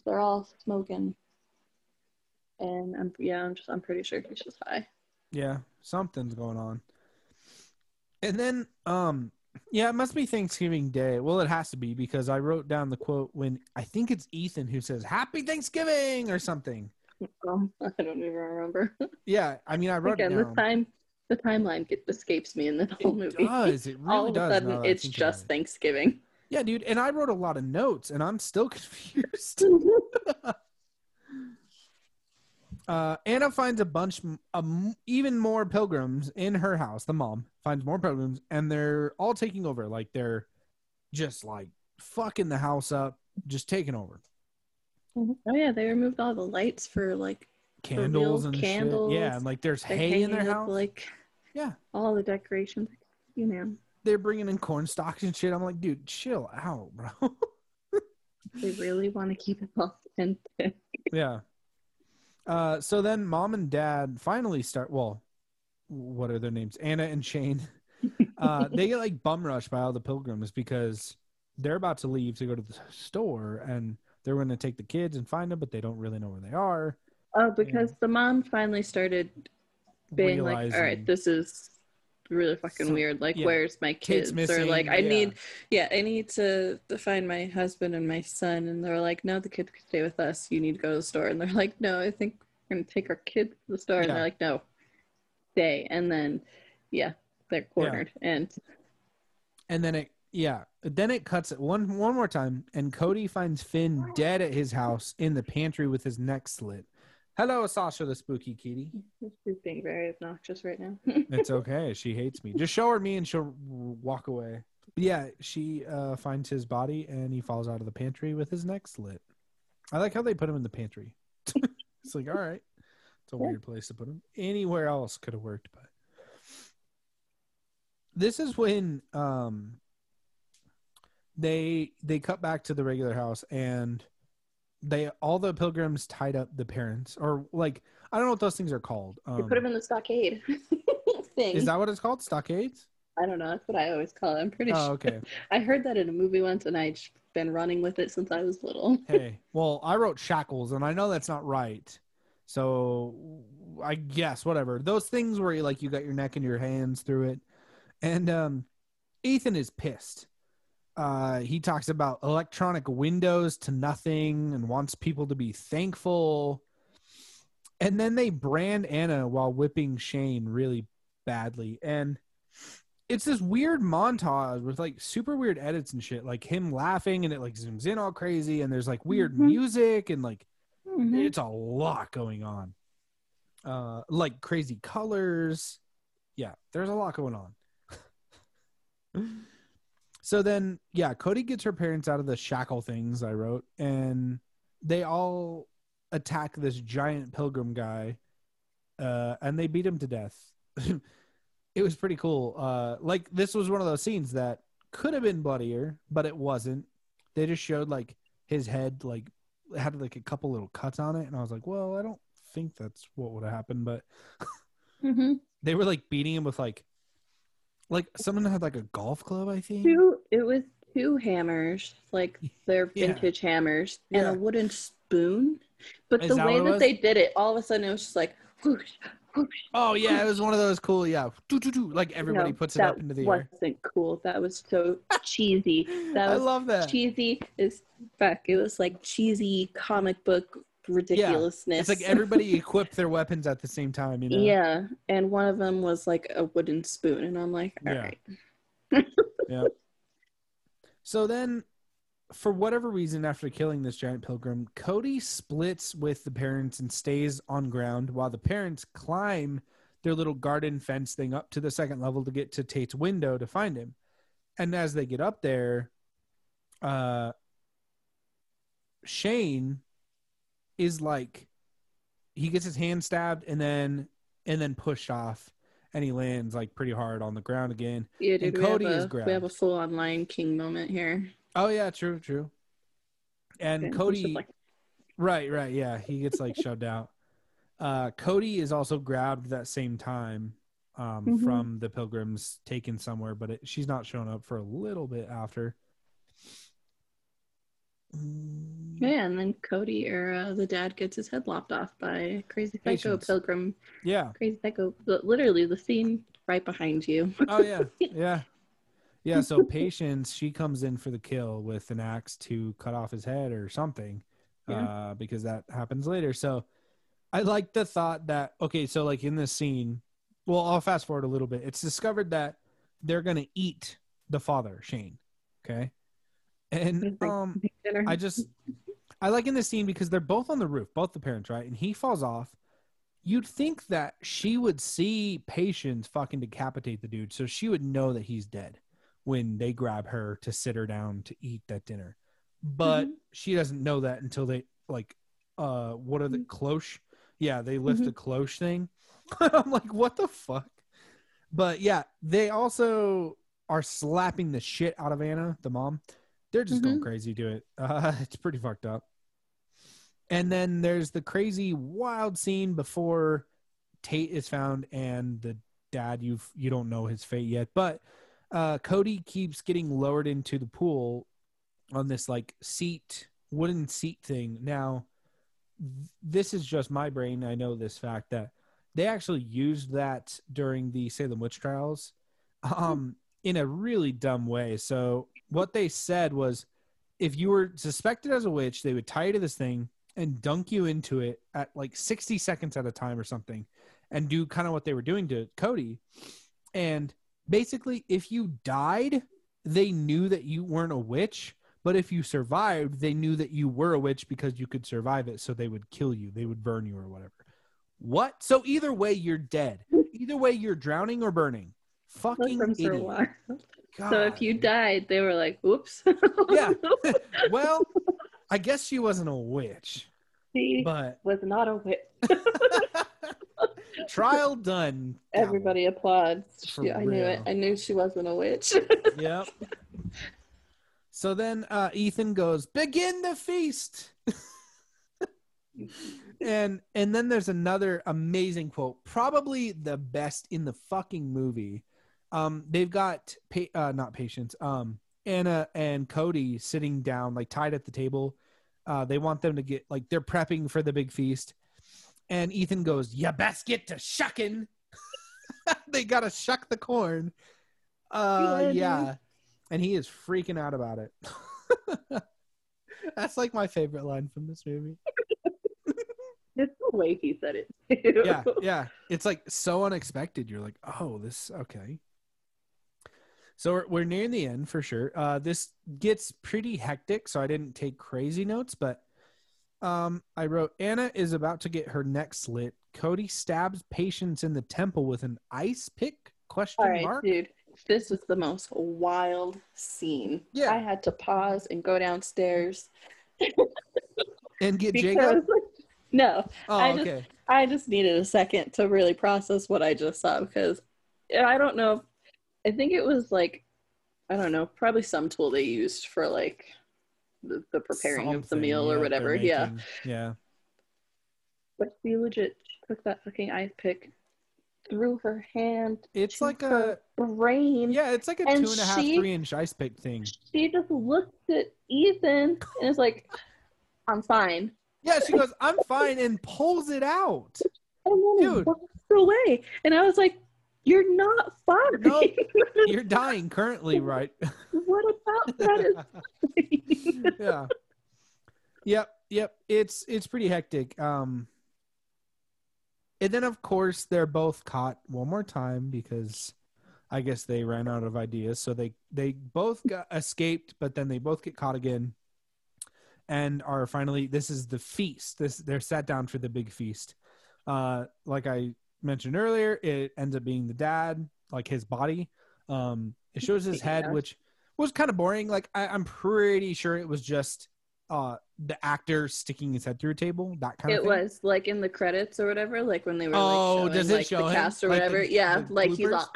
They're all smoking. And I'm, yeah, I'm just, I'm pretty sure he's just high. Yeah, something's going on. And then, um, yeah, it must be Thanksgiving Day. Well, it has to be because I wrote down the quote when I think it's Ethan who says, Happy Thanksgiving or something. Um, I don't even remember. Yeah, I mean, I wrote Again, it down. The time, the timeline get, escapes me in the whole it movie. It does. It really All does. All of a sudden, it's just Thanksgiving. Yeah, dude. And I wrote a lot of notes, and I'm still confused. uh, Anna finds a bunch, um, even more pilgrims in her house. The mom finds more pilgrims, and they're all taking over. Like, they're just, like, fucking the house up, just taking over. Oh yeah, they removed all the lights for like candles for and candles. Shit. Yeah, and like there's they're hay in their house. Up, like yeah, all the decorations. You know, they're bringing in corn stalks and shit. I'm like, dude, chill out, bro. They really want to keep it authentic. Yeah. Uh, so then mom and dad finally start. Well, what are their names? Anna and Shane. Uh, they get like bum rushed by all the pilgrims because they're about to leave to go to the store and. They're going to take the kids and find them, but they don't really know where they are. Oh, because and the mom finally started being like, all right, this is really fucking so, weird. Like, yeah. where's my kids? Missing, or like, I yeah. need, yeah, I need to, to find my husband and my son. And they're like, no, the kids can stay with us. You need to go to the store. And they're like, no, I think we're going to take our kids to the store. Yeah. And they're like, no, stay. And then, yeah, they're cornered. Yeah. And and then it, yeah. Then it cuts it one one more time, and Cody finds Finn dead at his house in the pantry with his neck slit. Hello, Sasha, the spooky kitty. She's being very obnoxious right now. It's okay. She hates me. Just show her me, and she'll walk away. Yeah, she uh, finds his body, and he falls out of the pantry with his neck slit. I like how they put him in the pantry. It's like, all right. It's a yeah. weird place to put him. Anywhere else could have worked, but... This is when... Um, They they cut back to the regular house, and they all the pilgrims tied up the parents, or like I don't know what those things are called. Um, they put them in the stockade thing. Is that what it's called? Stockades? I don't know. That's what I always call it. I'm pretty oh, sure. Okay. I heard that in a movie once, and I been running with it since I was little. Hey, well, I wrote shackles, and I know that's not right. So I guess whatever. Those things where you like you got your neck and your hands through it. And um, Ethan is pissed. Uh, he talks about electronic windows to nothing and wants people to be thankful. And then they brand Anna while whipping Shane really badly. And it's this weird montage with like super weird edits and shit, like him laughing and it like zooms in all crazy. And there's like weird mm-hmm. music and like, mm-hmm. it's a lot going on. Uh, like crazy colors. Yeah. There's a lot going on. So then, yeah, Cody gets her parents out of the shackle things I wrote, and they all attack this giant pilgrim guy, uh, and they beat him to death. It was pretty cool. Uh, like, this was one of those scenes that could have been bloodier, but it wasn't. They just showed, like, his head, like, had, like, a couple little cuts on it, and I was like, well, I don't think that's what would have happened, but mm-hmm. they were, like, beating him with, like, Like, someone had, like, a golf club, I think. Two, it was two hammers, like, they're vintage yeah. hammers, and yeah. a wooden spoon. But Is the that way that they did it, all of a sudden, it was just like, whoosh, whoosh. Oh, yeah, whoosh. It was one of those cool, yeah, do, do, do, like, everybody no, puts it up into the air. That wasn't cool. That was so cheesy. That was I love that. Cheesy is fuck. It was, like, cheesy comic book ridiculousness. Yeah. It's like everybody equipped their weapons at the same time, you know? Yeah, and one of them was like a wooden spoon, and I'm like, all yeah. right. yeah. So then, for whatever reason, after killing this giant pilgrim, Cody splits with the parents and stays on ground while the parents climb their little garden fence thing up to the second level to get to Tate's window to find him. And as they get up there, uh, Shane is like, he gets his hand stabbed and then and then pushed off, and he lands like pretty hard on the ground again. Yeah, dude, and Cody a, is grabbed. We have a full on Lion King moment here. Oh yeah, true, true. And yeah, Cody, like... right, right, yeah, he gets like shoved out. Uh, Cody is also grabbed that same time um, mm-hmm. from the pilgrims, taken somewhere, but it, she's not showing up for a little bit after. Yeah, and then Cody or uh, the dad gets his head lopped off by crazy psycho Patience. Pilgrim. Yeah, crazy psycho. Literally the scene right behind you. Oh yeah, yeah, yeah. So Patience, she comes in for the kill with an axe to cut off his head or something, yeah. uh, because that happens later. So I like the thought that okay, so like in this scene, well, I'll fast forward a little bit. It's discovered that they're gonna eat the father, Shane. Okay. And um, I just, I like in this scene because they're both on the roof, both the parents, right? And he falls off. You'd think that she would see Patience fucking decapitate the dude, so she would know that he's dead when they grab her to sit her down to eat that dinner. But mm-hmm. she doesn't know that until they, like, uh, what are the cloche? Yeah, they lift mm-hmm. the cloche thing. I'm like, what the fuck? But yeah, they also are slapping the shit out of Anna, the mom. They're just mm-hmm. going crazy to it. Uh, it's pretty fucked up. And then there's the crazy wild scene before Tate is found and the dad, you've, you don't know his fate yet, but uh, Cody keeps getting lowered into the pool on this like seat, wooden seat thing. Now, th- this is just my brain. I know this fact that they actually used that during the Salem witch trials um, in a really dumb way. So what they said was if you were suspected as a witch, they would tie you to this thing and dunk you into it at like sixty seconds at a time or something and do kind of what they were doing to Cody. And basically if you died, they knew that you weren't a witch, but if you survived, they knew that you were a witch because you could survive it. So they would kill you. They would burn you or whatever. What? So either way, you're dead. Either way, you're drowning or burning. Fucking idiot. God. So if you died, they were like, "Oops." Yeah. Well, I guess she wasn't a witch. She but... was not a witch. Trial done. Everybody God. Applauds. For yeah, real. I knew it. I knew she wasn't a witch. Yep. So then uh, Ethan goes, "Begin the feast." and and then there's another amazing quote, probably the best in the fucking movie. Um, they've got, pa- uh, not Patience, um, Anna and Cody sitting down, like tied at the table. Uh, they want them to get, like, they're prepping for the big feast. And Ethan goes, "Ya best get to shucking." They got to shuck the corn. Uh, yeah. yeah. And he is freaking out about it. That's like my favorite line from this movie. It's the way he said it. yeah, yeah. It's like so unexpected. You're like, oh, this, okay. So we're, we're nearing the end for sure. Uh, this gets pretty hectic, so I didn't take crazy notes, but um, I wrote, Anna is about to get her neck slit. Cody stabs Patience in the temple with an ice pick? Question All right, mark? Dude. This was the most wild scene. Yeah. I had to pause and go downstairs. And get because, Jacob? No. Oh, I just, okay. I just needed a second to really process what I just saw, because I don't know. I think it was like, I don't know, probably some tool they used for like the, the preparing Something, of the meal yeah, or whatever. Making, yeah. Yeah. But she legit took that fucking ice pick through her hand. It's like a brain. Yeah, it's like a and two and a half, she, three inch ice pick thing. She just looked at Ethan and is like, "I'm fine." Yeah, she goes, "I'm fine," and pulls it out. And then it walks away. And I was like, "You're not fine. No, you're dying currently, right?" What about that is fine? Yeah. Yep, yep. It's it's pretty hectic. Um And then, of course, they're both caught one more time because I guess they ran out of ideas. So they, they both got escaped, but then they both get caught again and are finally – this is the feast. This They're sat down for the big feast. Uh, like I mentioned earlier, it ends up being the dad, like his body. Um, it shows his head, which was kind of boring. Like I, I'm pretty sure it was just – uh the actor sticking his head through a table, that kind it of thing. It was like in the credits or whatever, like when they were like, oh, showing, does it like, show the him? Cast or like whatever the, yeah the like bloopers? He's all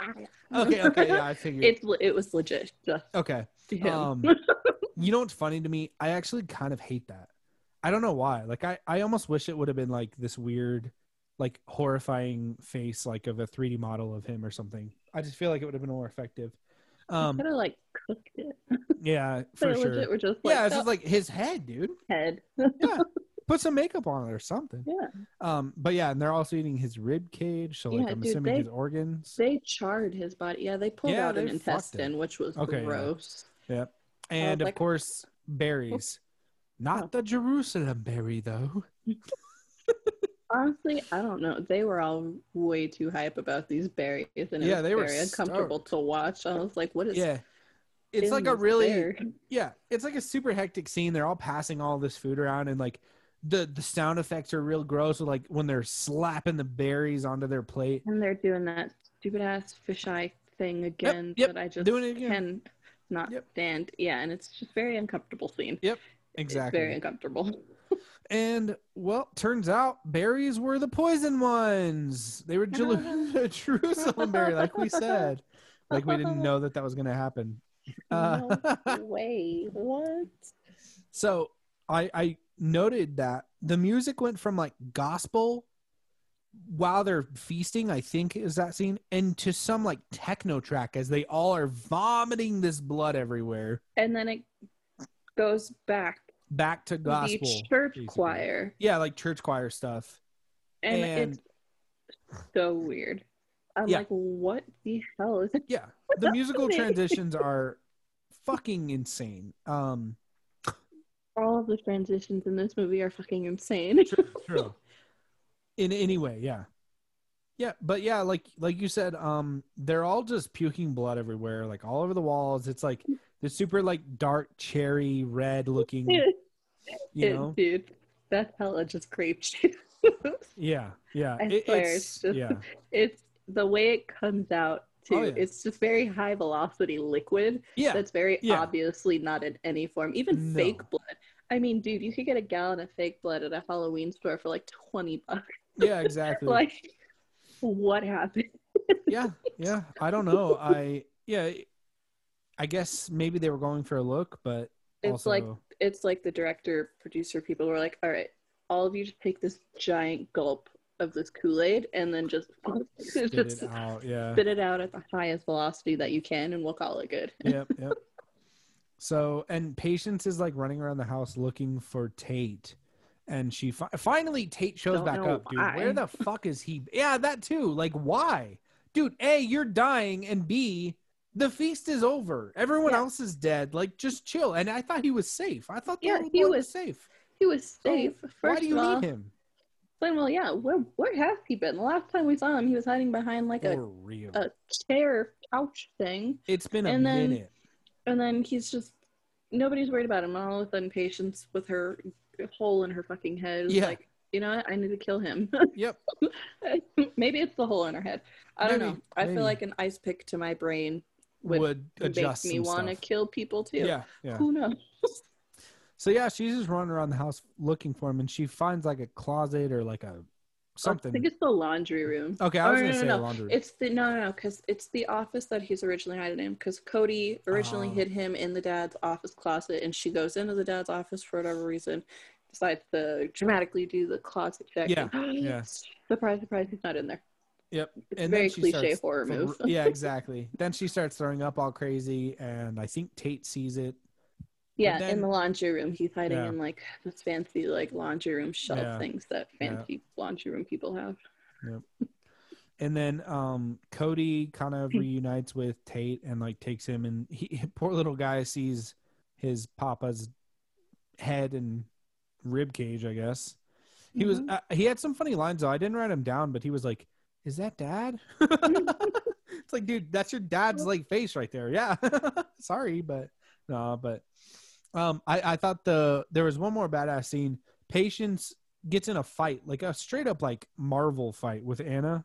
ah. okay okay yeah I figured it, it was legit okay um You know what's funny to me, I actually kind of hate that. I don't know why. Like I I almost wish it would have been like this weird like horrifying face like of a three D model of him or something. I just feel like it would have been more effective. Um, kind of like cooked it. Yeah, for sure. Legit, we're just like, yeah, it's oh. just like his head, dude. Head. Yeah, put some makeup on it or something. Yeah. Um, but yeah, and they're also eating his rib cage, so like yeah, I'm dude, assuming they, his organs. They charred his body. Yeah, they pulled yeah, out they an intestine, which was okay, gross. Yeah. yeah. And uh, of like, course, berries. Not oh. the Jerusalem berry, though. Honestly, I don't know. They were all way too hype about these berries, and it yeah, was they very were uncomfortable to watch. I was like, "What is?" Yeah, it's like a really there? yeah, it's like a super hectic scene. They're all passing all this food around, and like the the sound effects are real gross. Like when they're slapping the berries onto their plate, and they're doing that stupid ass fisheye thing again yep, yep, that I just doing it can not yep. stand. Yeah, and it's just very uncomfortable scene. Yep, exactly. It's very uncomfortable. And, well, turns out berries were the poison ones. They were Jer- Jerusalem berry, like we said. Like we didn't know that that was going to happen. Uh, no way. What? So I, I noted that the music went from, like, gospel while they're feasting, I think is that scene, and to some, like, techno track as they all are vomiting this blood everywhere. And then it goes back. Back to gospel. The church basically. Choir. Yeah, like church choir stuff. And, and it's so weird. I'm yeah. like, what the hell is it? Yeah. The musical transitions are fucking insane. Um, All of the transitions in this movie are fucking insane. True. true. In any way, yeah. Yeah, but yeah, like like you said, um, they're all just puking blood everywhere, like all over the walls. It's like the super like dark cherry red looking, you know, dude. That's hella just grape juice. yeah, yeah. I it, swear, it's, it's just yeah. it's the way it comes out too. Oh, yeah. It's just very high velocity liquid. Yeah, that's very yeah. obviously not in any form, even no. fake blood. I mean, dude, you could get a gallon of fake blood at a Halloween store for like twenty bucks. Yeah, exactly. Like. What happened? yeah, yeah. I don't know. I yeah. I guess maybe they were going for a look, but it's also... like it's like the director, producer people were like, "All right, all of you just take this giant gulp of this Kool-Aid and then just spit just it out, yeah, spit it out at the highest velocity that you can, and we'll call it good." yep, yep. So, and Patience is like running around the house looking for Tate. And she fi- finally Tate shows Don't back up, why. dude. Where the fuck is he? Yeah, that too. Like, why? Dude, A, you're dying, and B, the feast is over. Everyone yeah. else is dead. Like, just chill. And I thought he was safe. I thought the yeah, he was, was safe. He was safe. So First why do you of all, need him? Well, yeah, where, where has he been? The last time we saw him, he was hiding behind like a, a chair couch thing. It's been a and minute. Then, and then he's just, nobody's worried about him. All of a sudden, Patience with her hole in her fucking head is yeah. like, you know what? I need to kill him. Yep. Maybe it's the hole in her head. I maybe, don't know. I maybe. feel like an ice pick to my brain would, would adjust make me want to kill people too. Yeah, yeah. Who knows? So yeah, she's just running around the house looking for him, and she finds like a closet or like a something. I think it's the laundry room. Okay, I oh, was no, gonna no, say no. the laundry room. It's the no, no, no, because it's the office that he's originally hiding in. Because Cody originally oh. hid him in the dad's office closet, and she goes into the dad's office for whatever reason. Decides to dramatically do the closet check. Yeah, yeah. Surprise, surprise, he's not in there. Yep. It's and very then she cliche horror th- move. Yeah, exactly. Then she starts throwing up all crazy, and I think Tate sees it. Yeah, then, in the laundry room. He's hiding yeah. in, like, this fancy, like, laundry room shelf yeah. things that fancy yeah. laundry room people have. Yep. And then um, Cody kind of reunites with Tate and, like, takes him, and he poor little guy sees his papa's head and rib cage, I guess. He mm-hmm. was uh, he had some funny lines, though. I didn't write him down, but he was like, "Is that dad?" It's like, dude, that's your dad's, like, face right there. Yeah. Sorry, but no, but Um, I, I thought the there was one more badass scene. Patience gets in a fight, like a straight up like Marvel fight with Anna,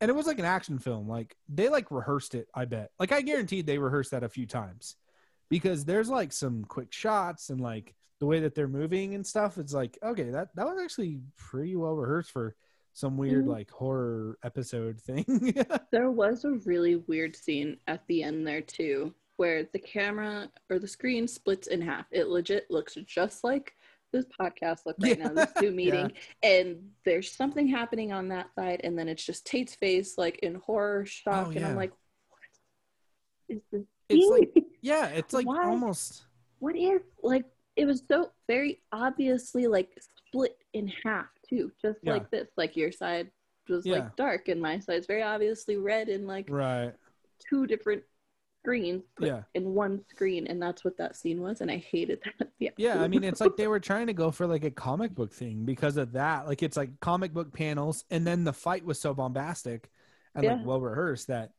and it was like an action film. Like they like rehearsed it. I bet. Like I guaranteed they rehearsed that a few times, because there's like some quick shots and like the way that they're moving and stuff. It's like okay, that that was actually pretty well rehearsed for some weird mm-hmm. like horror episode thing. There was a really weird scene at the end there too, where the camera or the screen splits in half. It legit looks just like this podcast look right yeah. now, this Zoom meeting. Yeah. And there's something happening on that side, and then it's just Tate's face, like in horror shock. Oh, yeah. And I'm like, what is this? It's like, yeah, it's like Why? almost. What is, like, it was so very obviously like split in half too, just yeah. like this. Like your side was yeah. like dark, and my side's very obviously red, and like right. two different screen yeah. in one screen, and that's what that scene was, and I hated that. Yeah. yeah, I mean, it's like they were trying to go for like a comic book thing because of that. Like it's like comic book panels, and then the fight was so bombastic and yeah. like well rehearsed that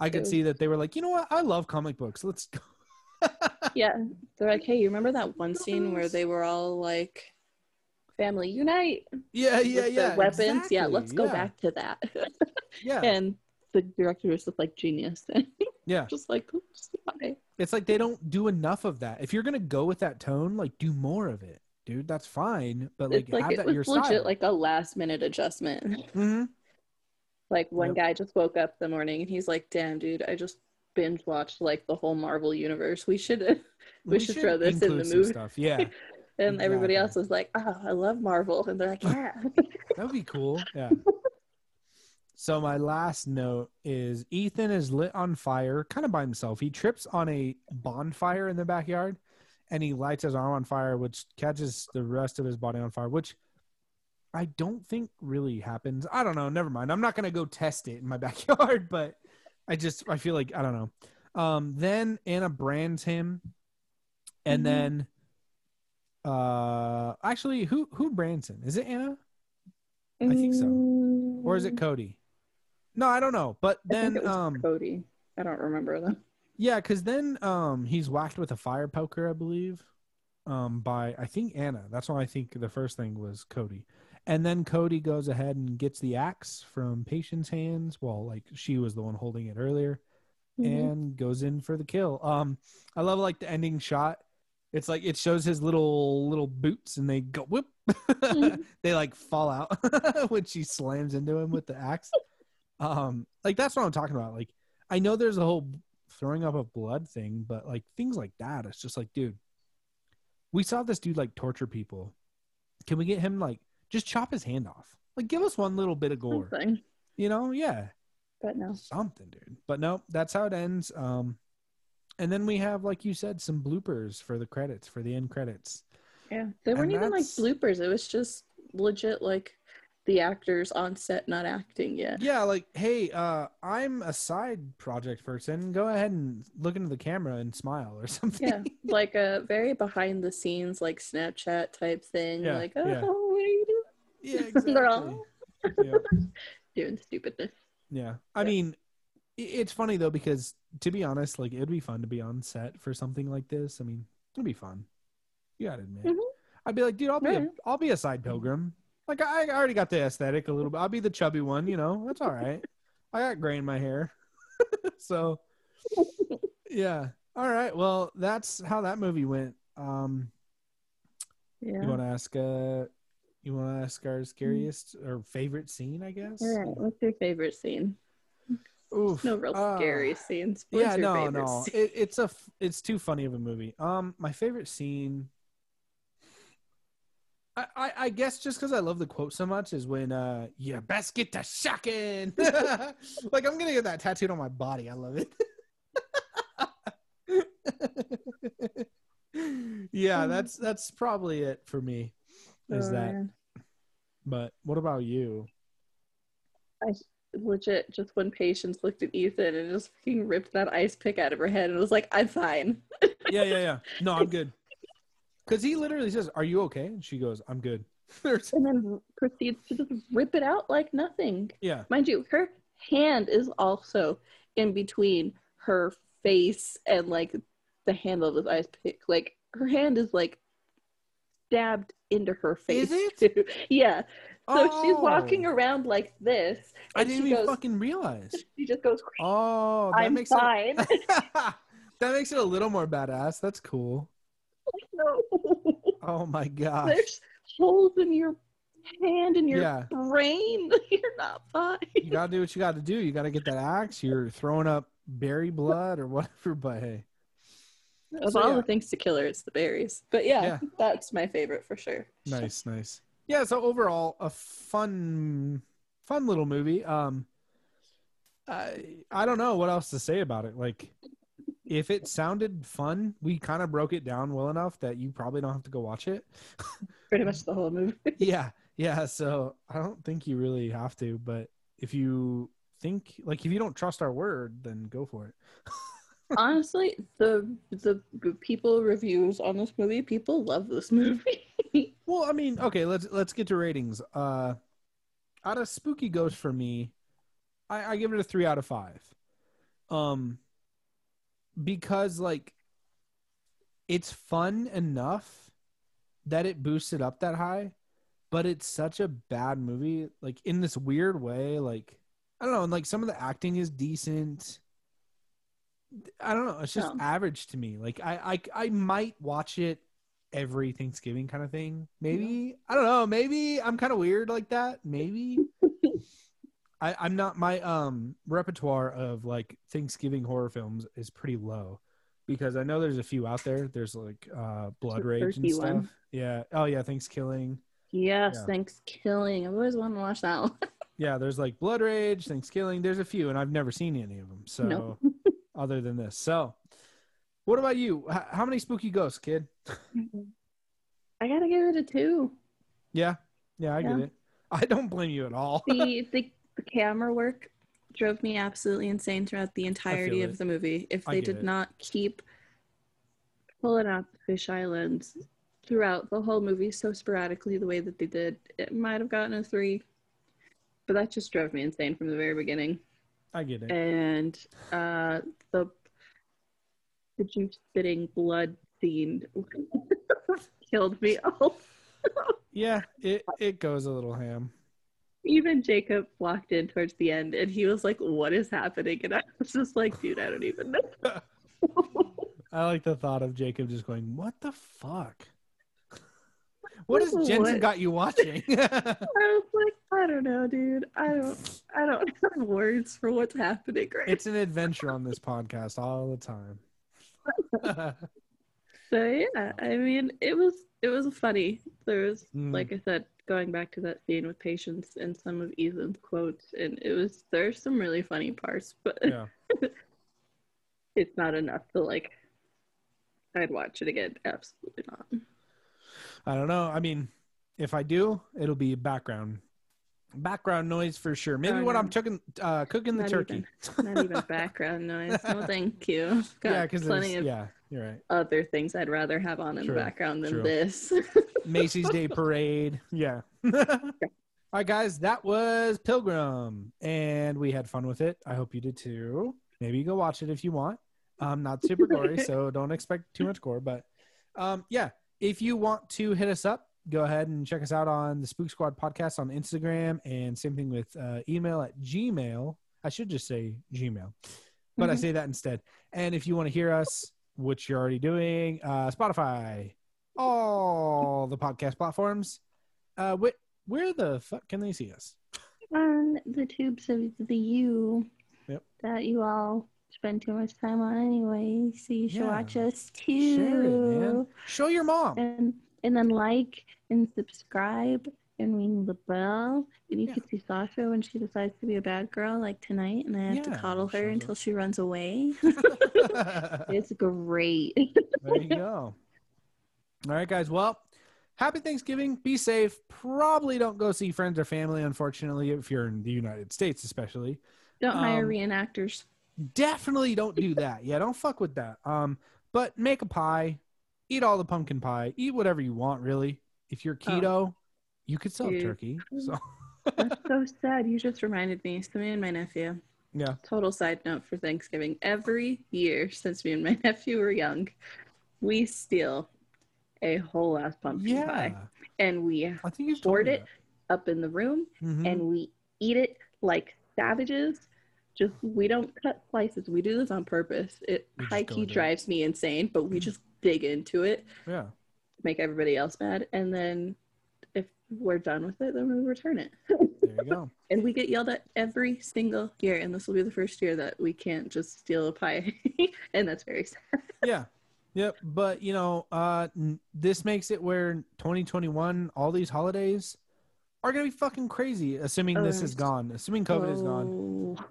I could was... see that they were like, you know what, I love comic books. Let's go. Yeah, they're like, hey, you remember that one scene where they were all like, "Family unite." Yeah, yeah, yeah. The weapons. Exactly. Yeah, let's go yeah. back to that. Yeah, and the director was just like genius. Yeah. Just like, oops, why? It's like they don't do enough of that. If you're going to go with that tone, like do more of it, dude. That's fine. But like, it's like have it that was your legit style. Like a last minute adjustment. Mm-hmm. Like one yep. guy just woke up the morning and he's like, damn, dude, I just binge watched like the whole Marvel universe. We should, we, we should, should throw this in the movie. Stuff. Yeah. And exactly. everybody else was like, oh, I love Marvel. And they're like, yeah. That would be cool. Yeah. So my last note is Ethan is lit on fire, kind of by himself. He trips on a bonfire in the backyard, and he lights his arm on fire, which catches the rest of his body on fire, which I don't think really happens. I don't know. Never mind. I'm not going to go test it in my backyard, but I just, I feel like, I don't know. Um, then Anna brands him, and mm-hmm. then uh, actually, who, who brands him? Is it Anna? I think so. Or is it Cody? No, I don't know. But then I think it was um, Cody. I don't remember them. Yeah, because then um, he's whacked with a fire poker, I believe, um, by I think Anna. That's why I think the first thing was Cody. And then Cody goes ahead and gets the axe from Patience's hands. Well, like she was the one holding it earlier, mm-hmm. and goes in for the kill. Um, I love like the ending shot. It's like it shows his little little boots, and they go whoop. They like fall out when she slams into him with the axe. Um, like that's what I'm talking about. Like I know there's a whole throwing up of blood thing, but like things like that, it's just like, dude, we saw this dude like torture people. Can we get him like just chop his hand off? Like give us one little bit of gore. Something. You know? Yeah. But no. Something, dude. But no, that's how it ends. Um, And then we have, like you said, some bloopers for the credits, for the end credits. Yeah, they weren't even like bloopers. It was just legit like the actors on set not acting yet. Yeah, like, hey, uh, I'm a side project person. Go ahead and look into the camera and smile or something. Yeah, like a very behind the scenes, like Snapchat type thing. Yeah, like, oh, yeah. What are you doing? Yeah, exactly. They're all yeah. doing stupidness. Yeah, I yeah. mean, it's funny though, because to be honest, like, it'd be fun to be on set for something like this. I mean, it'd be fun. You gotta admit, mm-hmm. I'd be like, dude, I'll be, right. a, I'll be a side pilgrim. Like, I already got the aesthetic a little bit. I'll be the chubby one, you know. That's all right. I got gray in my hair, so yeah. All right. Well, that's how that movie went. Um, yeah. You want to ask? Uh, you want to ask our scariest mm-hmm. or favorite scene? I guess. All right. What's your favorite scene? Oof, no real uh, scary scenes. What's yeah, your no, no. Scene? It, it's a. It's too funny of a movie. Um, my favorite scene. I, I, I guess just because I love the quote so much is when uh yeah best get to shocking. Like, I'm gonna get that tattooed on my body. I love it. Yeah, that's that's probably it for me. Is uh, that? But what about you? I legit just when Patience looked at Ethan and just fucking ripped that ice pick out of her head and was like, I'm fine. yeah, yeah, yeah. No, I'm good. Because he literally says, are you okay? And she goes, I'm good. And then proceeds to just rip it out like nothing. Yeah. Mind you, her hand is also in between her face and, like, the handle of his ice pick. Like, her hand is, like, stabbed into her face. Is it? Too. Yeah. So oh. she's walking around like this. I didn't even goes, fucking realize. She just goes, oh, that I'm makes fine. It... That makes it a little more badass. That's cool. No. Oh my gosh. There's holes in your hand and your yeah. brain. You're not fine. You gotta do what you gotta do. You gotta get that axe. You're throwing up berry blood or whatever, but hey. Of so, all yeah. the things to kill her, it's the berries. But yeah, yeah, that's my favorite for sure. Nice, nice. Yeah, so overall a fun fun little movie. Um I I don't know what else to say about it. Like, if it sounded fun, we kind of broke it down well enough that you probably don't have to go watch it. Pretty much the whole movie. Yeah. Yeah. So I don't think you really have to, but if you think, like, if you don't trust our word, then go for it. Honestly, the, the people reviews on this movie, people love this movie. Well, I mean, okay, let's, let's get to ratings. Uh, out of Spooky Ghost for me, I, I give it a three out of five. Um, Because, like, it's fun enough that it boosted up that high, but it's such a bad movie, like, in this weird way. Like, I don't know, and, like, some of the acting is decent. I don't know, it's just yeah. average to me. Like, I, I, I might watch it every Thanksgiving kind of thing. Maybe, yeah. I don't know, maybe I'm kind of weird like that. Maybe. I, I'm not, my um, repertoire of, like, Thanksgiving horror films is pretty low because I know there's a few out there. There's, like, uh, Blood Rage and stuff. One. Yeah. Oh, yeah. ThanksKilling. Yes. Yeah. ThanksKilling. I've always wanted to watch that one. Yeah. There's, like, Blood Rage, ThanksKilling. There's a few, and I've never seen any of them. So, no. Other than this. So, what about you? H- how many spooky ghosts, kid? I got to give it a two. Yeah. Yeah. I yeah. get it. I don't blame you at all. The, the, The camera work drove me absolutely insane throughout the entirety of the movie. If they did it. not keep pulling out the fisheye lens throughout the whole movie so sporadically the way that they did, it might have gotten a three. But that just drove me insane from the very beginning. I get it. And uh, the the juice spitting blood scene killed me all. Yeah, it it goes a little ham. Even Jacob walked in towards the end, and he was like, what is happening? And I was just like, dude, I don't even know. I like the thought of Jacob just going, what the fuck? What has Jensen what? got you watching? I was like, I don't know, dude. I don't I don't have words for what's happening right now. It's an adventure on this podcast all the time. So, yeah, I mean, it was it was funny. There was, mm. like I said, going back to that scene with Patience and some of Ethan's quotes, and it was, there's some really funny parts, but yeah. it's not enough to like I'd watch it again. Absolutely not. I don't know. I mean, if I do, it'll be background background noise for sure. Maybe um, when I'm cooking uh, cooking the turkey. Even, not even background noise. No, thank you. Got yeah, because plenty of yeah, you're right. Other things I'd rather have on in true, the background than true. This. Macy's Day Parade. Yeah. yeah. All right, guys, that was Pilgrim, and we had fun with it. I hope you did too. Maybe go watch it if you want. Um, not super gory, so don't expect too much gore. But um, yeah, if you want to hit us up, go ahead and check us out on the Spook Squad podcast on Instagram, and same thing with uh, email at Gmail. I should just say Gmail, but mm-hmm. I say that instead. And if you want to hear us, which you're already doing, uh, Spotify, all the podcast platforms. Uh, wait. Where the fuck can they see us? On the tubes of the U yep. that you all spend too much time on anyway, so you should yeah. watch us too. Share it, man. Show your mom. And, and then like and subscribe and ring the bell. And you yeah. can see Sasha when she decides to be a bad girl, like tonight, and I have yeah, to coddle her until up. She runs away. It's great. There you go. All right, guys. Well, happy Thanksgiving. Be safe. Probably don't go see friends or family, unfortunately, if you're in the United States, especially. Don't um, hire reenactors. Definitely don't do that. Yeah, don't fuck with that. Um, but make a pie. Eat all the pumpkin pie. Eat whatever you want, really. If you're keto, oh, you could sell dude. turkey. So. That's so sad. You just reminded me. So me and my nephew. Yeah. Total side note for Thanksgiving. Every year since me and my nephew were young, we steal a whole ass pumpkin yeah. pie, and we hoard it that. up in the room, mm-hmm. and we eat it like savages. Just we don't cut slices. We do this on purpose. It high key drives it. me insane, but we mm-hmm. just dig into it. Yeah, make everybody else mad, and then if we're done with it, then we return it. There you go. And we get yelled at every single year, and this will be the first year that we can't just steal a pie, and that's very sad. Yeah. Yep, but you know, uh, this makes it where twenty twenty-one, all these holidays are gonna be fucking crazy. Assuming oh, this is gone, assuming COVID oh, is gone,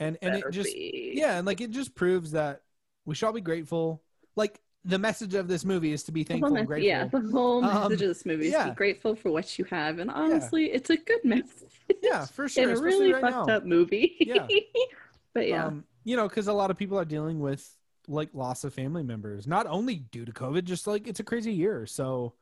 and and it just be. yeah, and like it just proves that we should all be grateful. Like the message of this movie is to be thankful message, and grateful. Yeah, the whole message um, of this movie is yeah. to be grateful for what you have, and honestly, yeah. it's a good message. Yeah, for sure. It's a really right fucked now. up movie. Yeah, but yeah, um, you know, because a lot of people are dealing with like loss of family members, not only due to COVID, just like it's a crazy year. So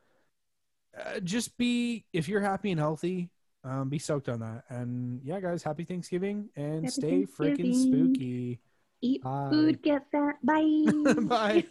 uh, just be, if you're happy and healthy, um, be soaked on that. And yeah, guys, happy Thanksgiving and happy stay Thanksgiving. freaking spooky. Eat Bye. food, get fat. Bye. Bye.